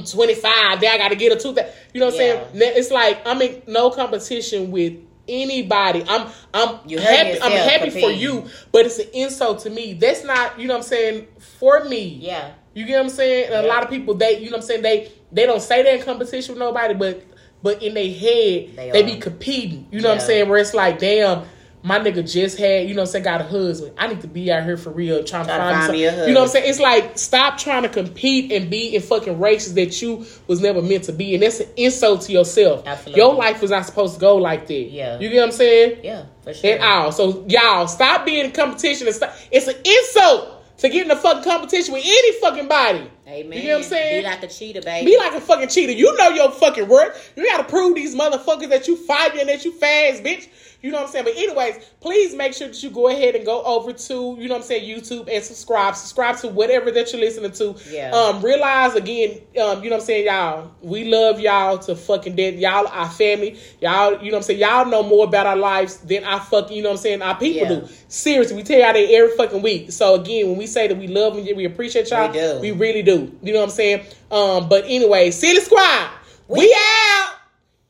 twenty-five. Then I got to get a two thousand. You know what yeah. I'm saying? It's like I'm in no competition with anybody. I'm I'm you happy. I'm happy compete. for you, but it's an insult to me. That's not, you know what I'm saying, for me. Yeah. You get what I'm saying? And yeah. a lot of people, they, you know what I'm saying, they they don't say they're in competition with nobody, but but in their head they, they be competing. You know yeah. what I'm saying? Where it's like, damn. My nigga just had, you know what I'm saying, got a husband. I need to be out here for real trying, trying to find, to find me something. You know what I'm saying? It's like, stop trying to compete and be in fucking races that you was never meant to be. And that's an insult to yourself. Absolutely. Your life was not supposed to go like that. Yeah. You get what I'm saying? Yeah, for sure. At all. So, y'all, stop being in competition. And stop. It's an insult to get in a fucking competition with any fucking body. Amen. You know what I'm saying? Be like a cheater, baby. Be like a fucking cheater. You know your fucking worth. You got to prove these motherfuckers that you fire and that you fast, bitch. You know what I'm saying? But anyways, please make sure that you go ahead and go over to, you know what I'm saying, YouTube and subscribe. Subscribe to whatever that you're listening to. Yeah. Um, realize, again, um, you know what I'm saying, y'all, we love y'all to fucking death. Y'all, our family. Y'all, you know what I'm saying, y'all know more about our lives than our fucking, you know what I'm saying, our people yeah. do. Seriously, we tell y'all that every fucking week. So, again, when we say that we love and we appreciate y'all, we, do. we really do. You know what I'm saying? Um, but anyway, Silly Squad, we, we out.